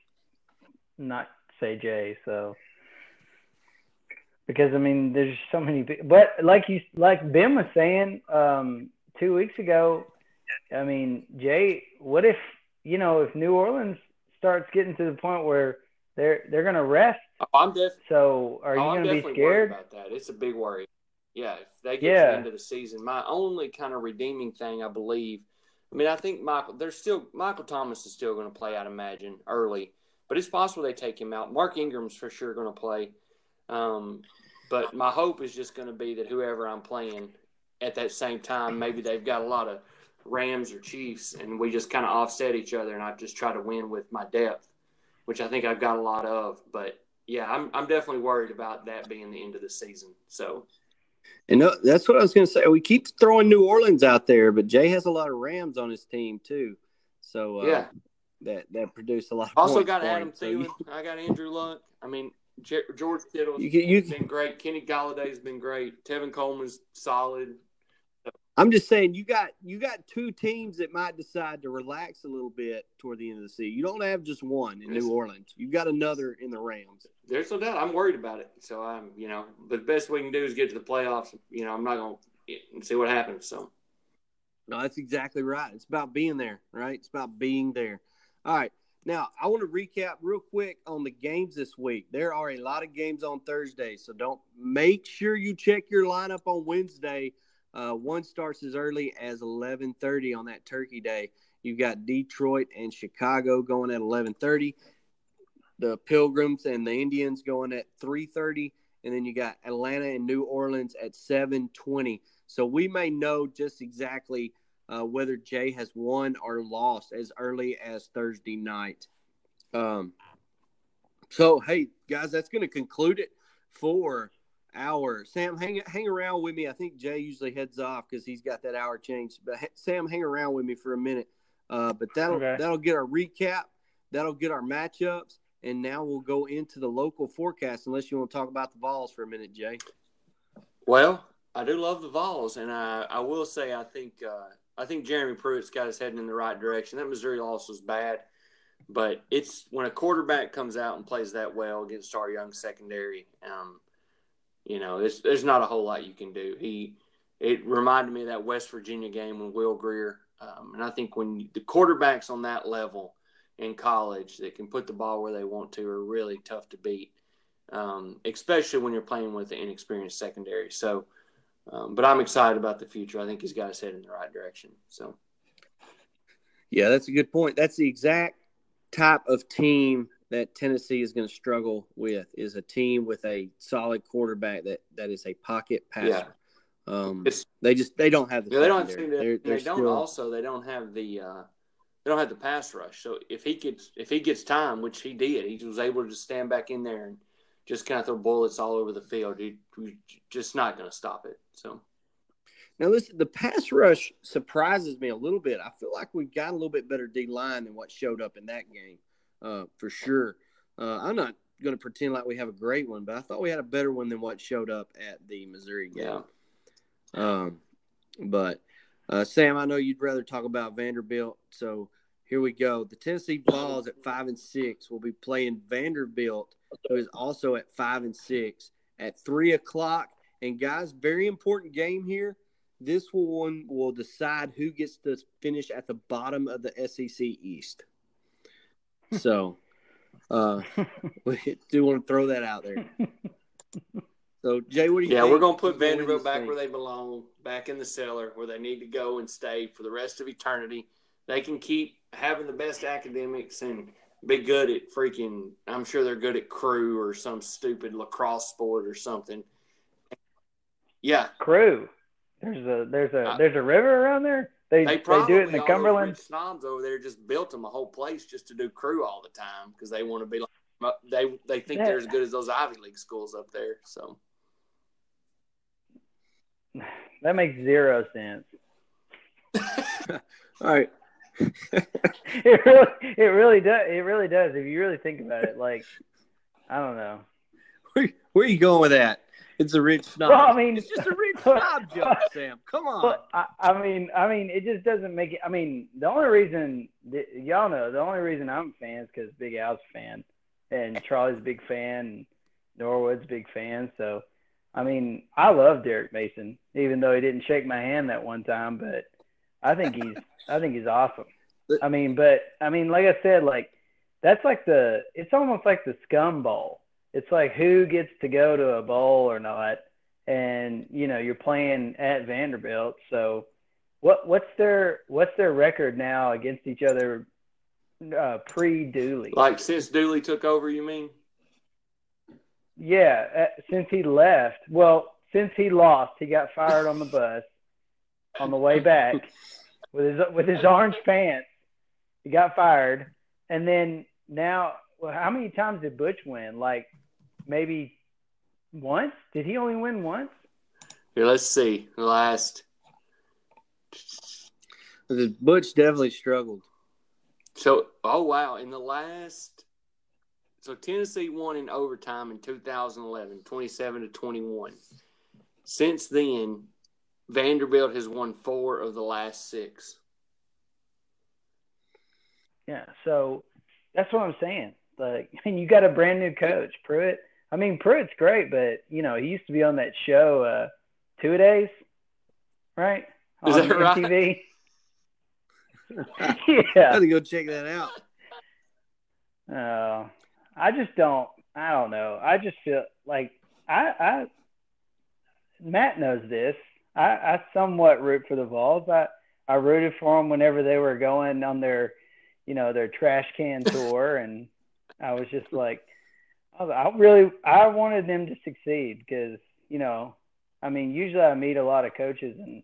not, say, Jay. So, because, I mean, there's so many – but like you, like Ben was saying um, two weeks ago, I mean, Jay, what if, you know, if New Orleans starts getting to the point where they're they're going to rest? Oh, I'm def- so are you oh, going to be scared about that? It's a big worry. Yeah, if they get yeah. to the end of the season, my only kind of redeeming thing, I believe. I mean, I think Michael. There's still Michael Thomas is still going to play. I'd imagine early, but it's possible they take him out. Mark Ingram's for sure going to play. Um, but my hope is just going to be that whoever I'm playing at that same time, maybe they've got a lot of Rams or Chiefs, and we just kind of offset each other, and I just try to win with my depth, which I think I've got a lot of, but. Yeah, I'm I'm definitely worried about that being the end of the season. So And no, that's what I was going to say. We keep throwing New Orleans out there, but Jay has a lot of Rams on his team too. So uh, yeah, that that produced a lot. Of also got Adam him, Thielen. So I got Andrew Luck. I mean, J- George Kittle has been great. Kenny Galladay's been great. Tevin Coleman's solid. I'm just saying, you got you got two teams that might decide to relax a little bit toward the end of the season. You don't have just one in New Orleans. You've got another in the Rams. There's no doubt. I'm worried about it. So I'm, you know, the best we can do is get to the playoffs. You know, I'm not going to see what happens. So, no, that's exactly right. It's about being there, right? It's about being there. All right. Now, I want to recap real quick on the games this week. There are a lot of games on Thursday, so don't make sure you check your lineup on Wednesday. Uh, one starts as early as eleven thirty on that Turkey Day. You've got Detroit and Chicago going at eleven thirty. The Pilgrims and the Indians going at three thirty. And then you got Atlanta and New Orleans at seven twenty. So we may know just exactly Uh, whether Jay has won or lost as early as Thursday night. Um, so, hey, guys, that's going to conclude it for our – Sam, hang hang around with me. I think Jay usually heads off because he's got that hour change. But, ha- Sam, hang around with me for a minute. Uh, but that'll, okay. that'll get our recap. That'll get our matchups. And now we'll go into the local forecast, unless you want to talk about the Vols for a minute, Jay. Well, I do love the Vols, and I, I will say I think uh, – I think Jeremy Pruitt's got us heading in the right direction. That Missouri loss was bad, but it's when a quarterback comes out and plays that well against our young secondary, um, you know, it's, there's not a whole lot you can do. He, it reminded me of that West Virginia game with Will Grier, um, and I think when you, the quarterbacks on that level in college that can put the ball where they want to are really tough to beat, um, especially when you're playing with an inexperienced secondary. So, Um, but I'm excited about the future. I think he's got us headed in the right direction. So, yeah, that's a good point. That's the exact type of team that Tennessee is going to struggle with, is a team with a solid quarterback that, that is a pocket passer. Yeah. Um, they just they don't have the yeah, they don't have to, they're, they're they don't still, also they don't have the uh, they don't have the pass rush. So if he gets if he gets time, which he did, he was able to just stand back in there and just kind of throw bullets all over the field. You, you're just not going to stop it. So, now, listen, the pass rush surprises me a little bit. I feel like we've got a little bit better D-line than what showed up in that game, uh, for sure. Uh, I'm not going to pretend like we have a great one, but I thought we had a better one than what showed up at the Missouri game. Yeah. Um, but, uh, Sam, I know you'd rather talk about Vanderbilt, so – here we go. The Tennessee Vols at five and six will be playing Vanderbilt, who is also at five and six at three o'clock. And guys, very important game here. This one will decide who gets to finish at the bottom of the S E C East. So, uh, we do want to throw that out there. So, Jay, what do you yeah, think? Yeah, we're going to put Vanderbilt back thing? where they belong, back in the cellar, where they need to go and stay for the rest of eternity. They can keep having the best academics and be good at freaking – I'm sure they're good at crew or some stupid lacrosse sport or something. Yeah. Crew. There's a there's a, I, there's a river around there? They, they, they do it in the Cumberland? Snobs over there just built them a whole place just to do crew all the time because they want to be like – they they think that, they're as good as those Ivy League schools up there. So that makes zero sense. All right. it really, it really does. It really does. If you really think about it, like, I don't know. Where, where are you going with that? It's a rich snob. Well, I mean, it's just a rich snob joke, Sam. Come on. Well, I, I mean, I mean, it just doesn't make it. I mean, the only reason y'all know the only reason I'm a fan is because Big Al's fan, and Charlie's big fan, and Norwood's big fan. So, I mean, I love Derek Mason, even though he didn't shake my hand that one time, but. I think he's I think he's awesome. I mean, but I mean, like I said, like that's like the it's almost like the scum bowl. It's like who gets to go to a bowl or not, and you know you're playing at Vanderbilt. So what what's their what's their record now against each other uh, pre Dooley? Like since Dooley took over, you mean? Yeah, uh, since he left. Well, since he lost, he got fired on the bus. On the way back with his with his orange pants, he got fired. And then now, well, how many times did Butch win? Like maybe once? Did he only win once? Here, let's see. The last. Butch definitely struggled. So, oh, wow. In the last – so, Tennessee won in overtime in two thousand eleven, twenty-seven to twenty-one. Since then, Vanderbilt has won four of the last six. Yeah, so that's what I'm saying. Like, I mean, you got a brand new coach, Pruitt. I mean, Pruitt's great, but, you know, he used to be on that show uh, two-a-days, right? Is on that right? T V. Yeah. I had to go check that out. Oh, I just don't – I don't know. I just feel like I, I – Matt knows this. I, I somewhat root for the Vols. I, I rooted for them whenever they were going on their, you know, their trash can tour, and I was just like – I really I wanted them to succeed because, you know, I mean, usually I meet a lot of coaches, and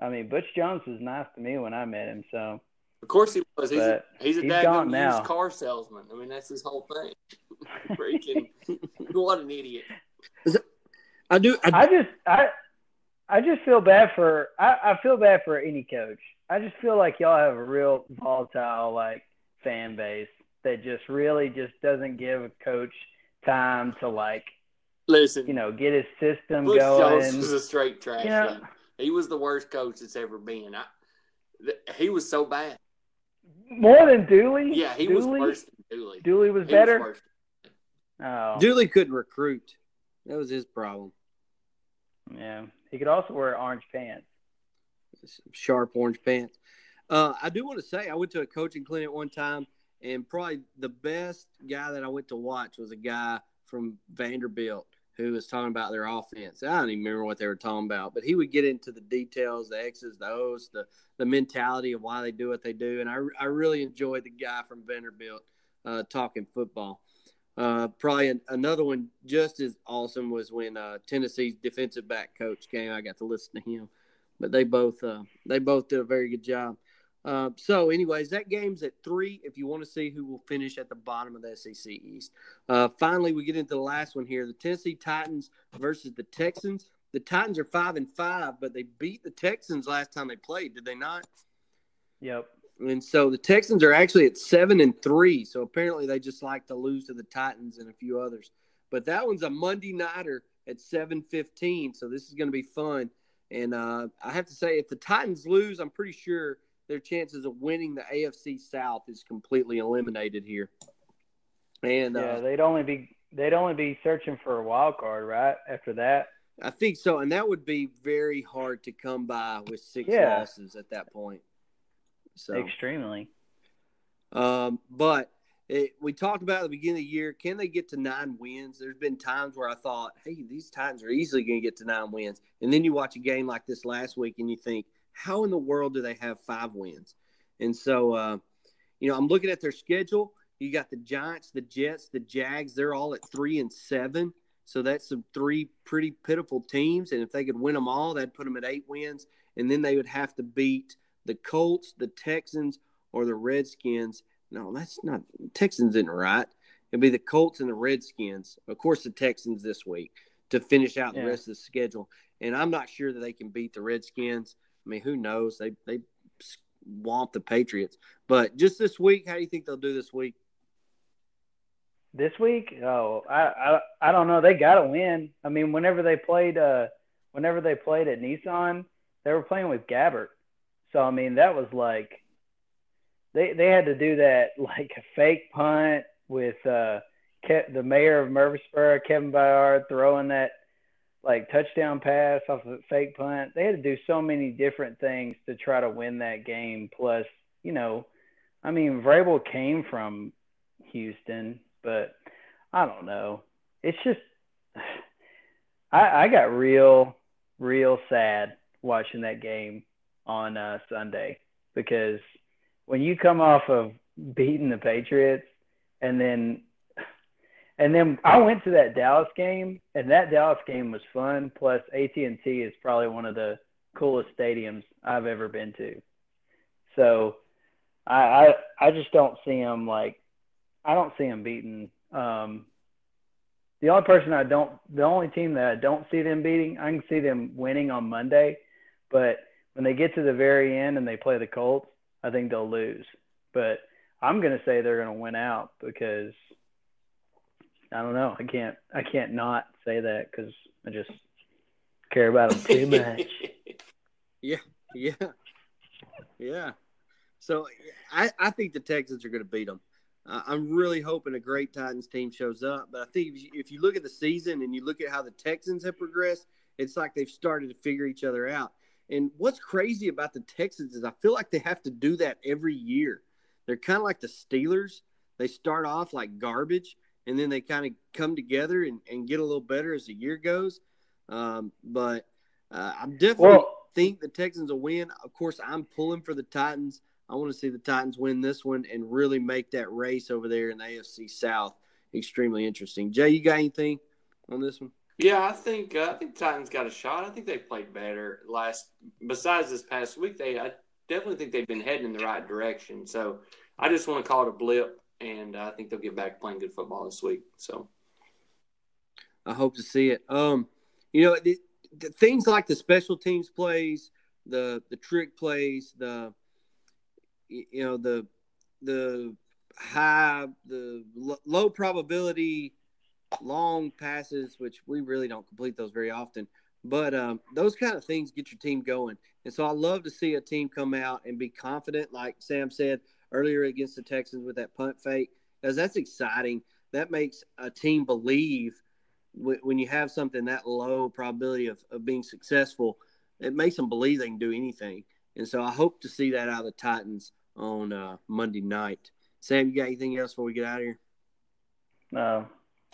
I mean, Butch Jones was nice to me when I met him. So of course he was. He's a, he's a daggone used car salesman. I mean, that's his whole thing. Freaking, what an idiot! I do. I, I just I I just feel bad for I, I feel bad for any coach. I just feel like y'all have a real volatile like fan base that just really just doesn't give a coach time to like, listen, you know, get his system Bush going. Jones was a straight trash. You know, he was the worst coach that's ever been. I, th- he was so bad. More than Dooley. Yeah, he Dooley? was worse than Dooley. Dooley was he better. Was oh, Dooley couldn't recruit. That was his problem. Yeah, he could also wear orange pants. Some sharp orange pants. Uh, I do want to say I went to a coaching clinic one time. And probably the best guy that I went to watch was a guy from Vanderbilt who was talking about their offense. I don't even remember what they were talking about, but he would get into the details, the X's, the O's, the, the mentality of why they do what they do. And I, I really enjoyed the guy from Vanderbilt uh, talking football. Uh, probably an, another one just as awesome was when uh, Tennessee's defensive back coach came. I got to listen to him. But they both uh, they both did a very good job. Uh, so, anyways, that game's at three if you want to see who will finish at the bottom of the S E C East. Uh, finally, we get into the last one here, the Tennessee Titans versus the Texans. The Titans are five and five, but they beat the Texans last time they played, did they not? Yep. And so the Texans are actually at seven and three, so apparently they just like to lose to the Titans and a few others. But that one's a Monday nighter at seven fifteen, so this is going to be fun. And uh, I have to say, if the Titans lose, I'm pretty sure – their chances of winning the A F C South is completely eliminated here. And uh, yeah, they'd only be they'd only be searching for a wild card, right? After that, I think so, and that would be very hard to come by with six yeah. losses at that point. So extremely. Um, but it, we talked about at the beginning of the year, can they get to nine wins? There's been times where I thought, hey, these Titans are easily going to get to nine wins, and then you watch a game like this last week, and you think, how in the world do they have five wins? And so, uh, you know, I'm looking at their schedule. You got the Giants, the Jets, the Jags. They're all at three and seven. So that's some three pretty pitiful teams. And if they could win them all, that'd put them at eight wins. And then they would have to beat the Colts, the Texans, or the Redskins. No, that's not – Texans isn't right. It'd be the Colts and the Redskins. Of course, the Texans this week to finish out yeah. the rest of the schedule. And I'm not sure that they can beat the Redskins. I mean, who knows? They they womp the Patriots. But just this week, how do you think they'll do this week? This week? Oh, I I, I don't know. They got to win. I mean, whenever they played, uh, whenever they played at Nissan, they were playing with Gabbert. So I mean, that was like they they had to do that like a fake punt with uh, Ke- the mayor of Murfreesboro, Kevin Byard, throwing that like touchdown pass off of a fake punt. They had to do so many different things to try to win that game. Plus, you know, I mean, Vrabel came from Houston, but I don't know. It's just, I, I got real, real sad watching that game on uh, Sunday, because when you come off of beating the Patriots and then And then I went to that Dallas game, and that Dallas game was fun. Plus, A T and T is probably one of the coolest stadiums I've ever been to. So I I, I just don't see them like I don't see them beating um, The only person I don't, the only team that I don't see them beating, I can see them winning on Monday, but when they get to the very end and they play the Colts, I think they'll lose. But I'm going to say they're going to win out because I don't know. I can't, I can't not say that because I just care about them too much. Yeah. Yeah. Yeah. So I, I think the Texans are going to beat them. I'm really hoping a great Titans team shows up. But I think if you, if you look at the season and you look at how the Texans have progressed, it's like they've started to figure each other out. And what's crazy about the Texans is I feel like they have to do that every year. They're kind of like the Steelers. They start off like garbage, and then they kind of come together and, and get a little better as the year goes. Um, but uh, I definitely well, think the Texans will win. Of course, I'm pulling for the Titans. I want to see the Titans win this one and really make that race over there in the A F C South extremely interesting. Jay, you got anything on this one? Yeah, I think uh, I think Titans got a shot. I think they played better last. Besides this past week, they I definitely think they've been heading in the right direction. So I just want to call it a blip, and I think they'll get back playing good football this week. So I hope to see it. Um, you know, the, the things like the special teams plays, the the trick plays, the you know, the the high, the l- low probability long passes, which we really don't complete those very often. But um, those kind of things get your team going. And so I love to see a team come out and be confident, like Sam said earlier against the Texans with that punt fake, because that's exciting. That makes a team believe w- when you have something that low probability of, of being successful, it makes them believe they can do anything. And so I hope to see that out of the Titans on uh, Monday night. Sam, you got anything else before we get out of here? No.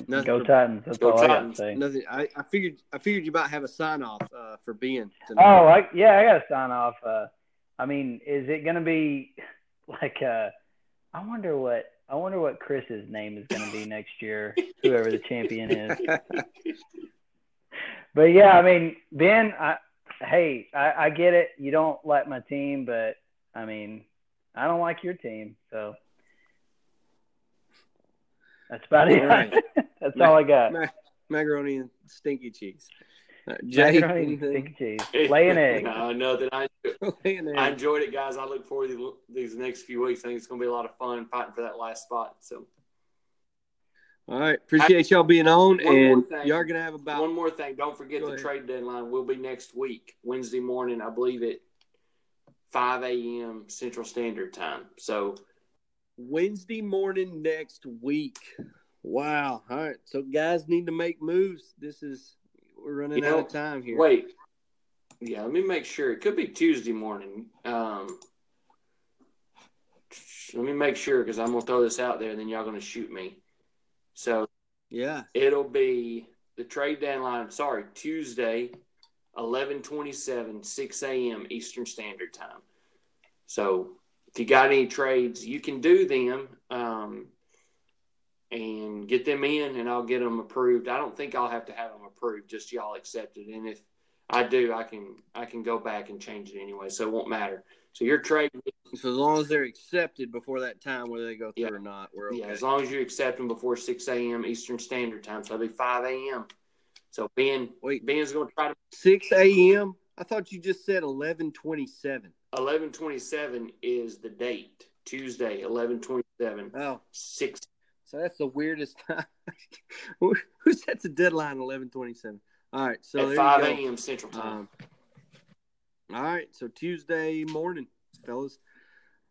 Nothing go for, Titans. That's go all Titans. I got to say. I, I, figured, I figured you might have a sign-off uh, for Ben tonight. Oh, I, yeah, I got a sign-off. Uh, I mean, is it going to be like a – I wonder what I wonder what Chris's name is going to be next year, whoever the champion is. But, yeah, I mean, Ben – I. Hey, I, I get it. You don't like my team, but, I mean, I don't like your team. So, that's about all it. Right. That's ma- all I got. Ma- macaroni and stinky cheese. Uh, Jay, macaroni and stinky cheese. Lay an egg. No, nothing. I, I enjoyed it, guys. I look forward to these next few weeks. I think it's going to be a lot of fun fighting for that last spot. So, all right. Appreciate y'all being on. And y'all are going to have about – one more thing. Don't forget the trade deadline. We'll be next week, Wednesday morning, I believe at five a.m. Central Standard Time. So Wednesday morning next week. Wow. All right. So guys need to make moves. This is – we're running you know, out of time here. Wait. Yeah, let me make sure. It could be Tuesday morning. Um, let me make sure because I'm going to throw this out there and then y'all going to shoot me. So, yeah, it'll be the trade deadline, sorry, Tuesday, eleven twenty-seven, six a.m. Eastern Standard Time. So, if you got any trades, you can do them um, and get them in, and I'll get them approved. I don't think I'll have to have them approved, just y'all accept it. And if I do, I can I can go back and change it anyway, so it won't matter. So your trade, so as long as they're accepted before that time, whether they go through yeah. or not, we're okay. Yeah, as long as you accept them before six a.m. Eastern Standard Time, so that'll be five a.m. So Ben, wait, Ben's going to try to six a.m. I thought you just said eleven twenty-seven. eleven twenty-seven is the date, Tuesday, eleven twenty-seven. Oh, six. So that's the weirdest time. Who sets a deadline eleven twenty-seven? All right, so at five a.m. Central Time. Um, All right, so Tuesday morning, fellas.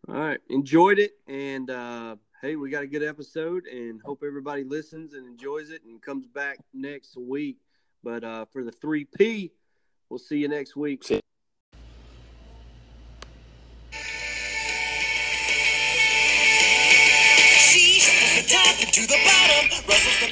All right, enjoyed it, and uh, hey, we got a good episode, and hope everybody listens and enjoys it and comes back next week. But uh, for the three P, we'll see you next week. See- She shuffles the top to the bottom, rustles the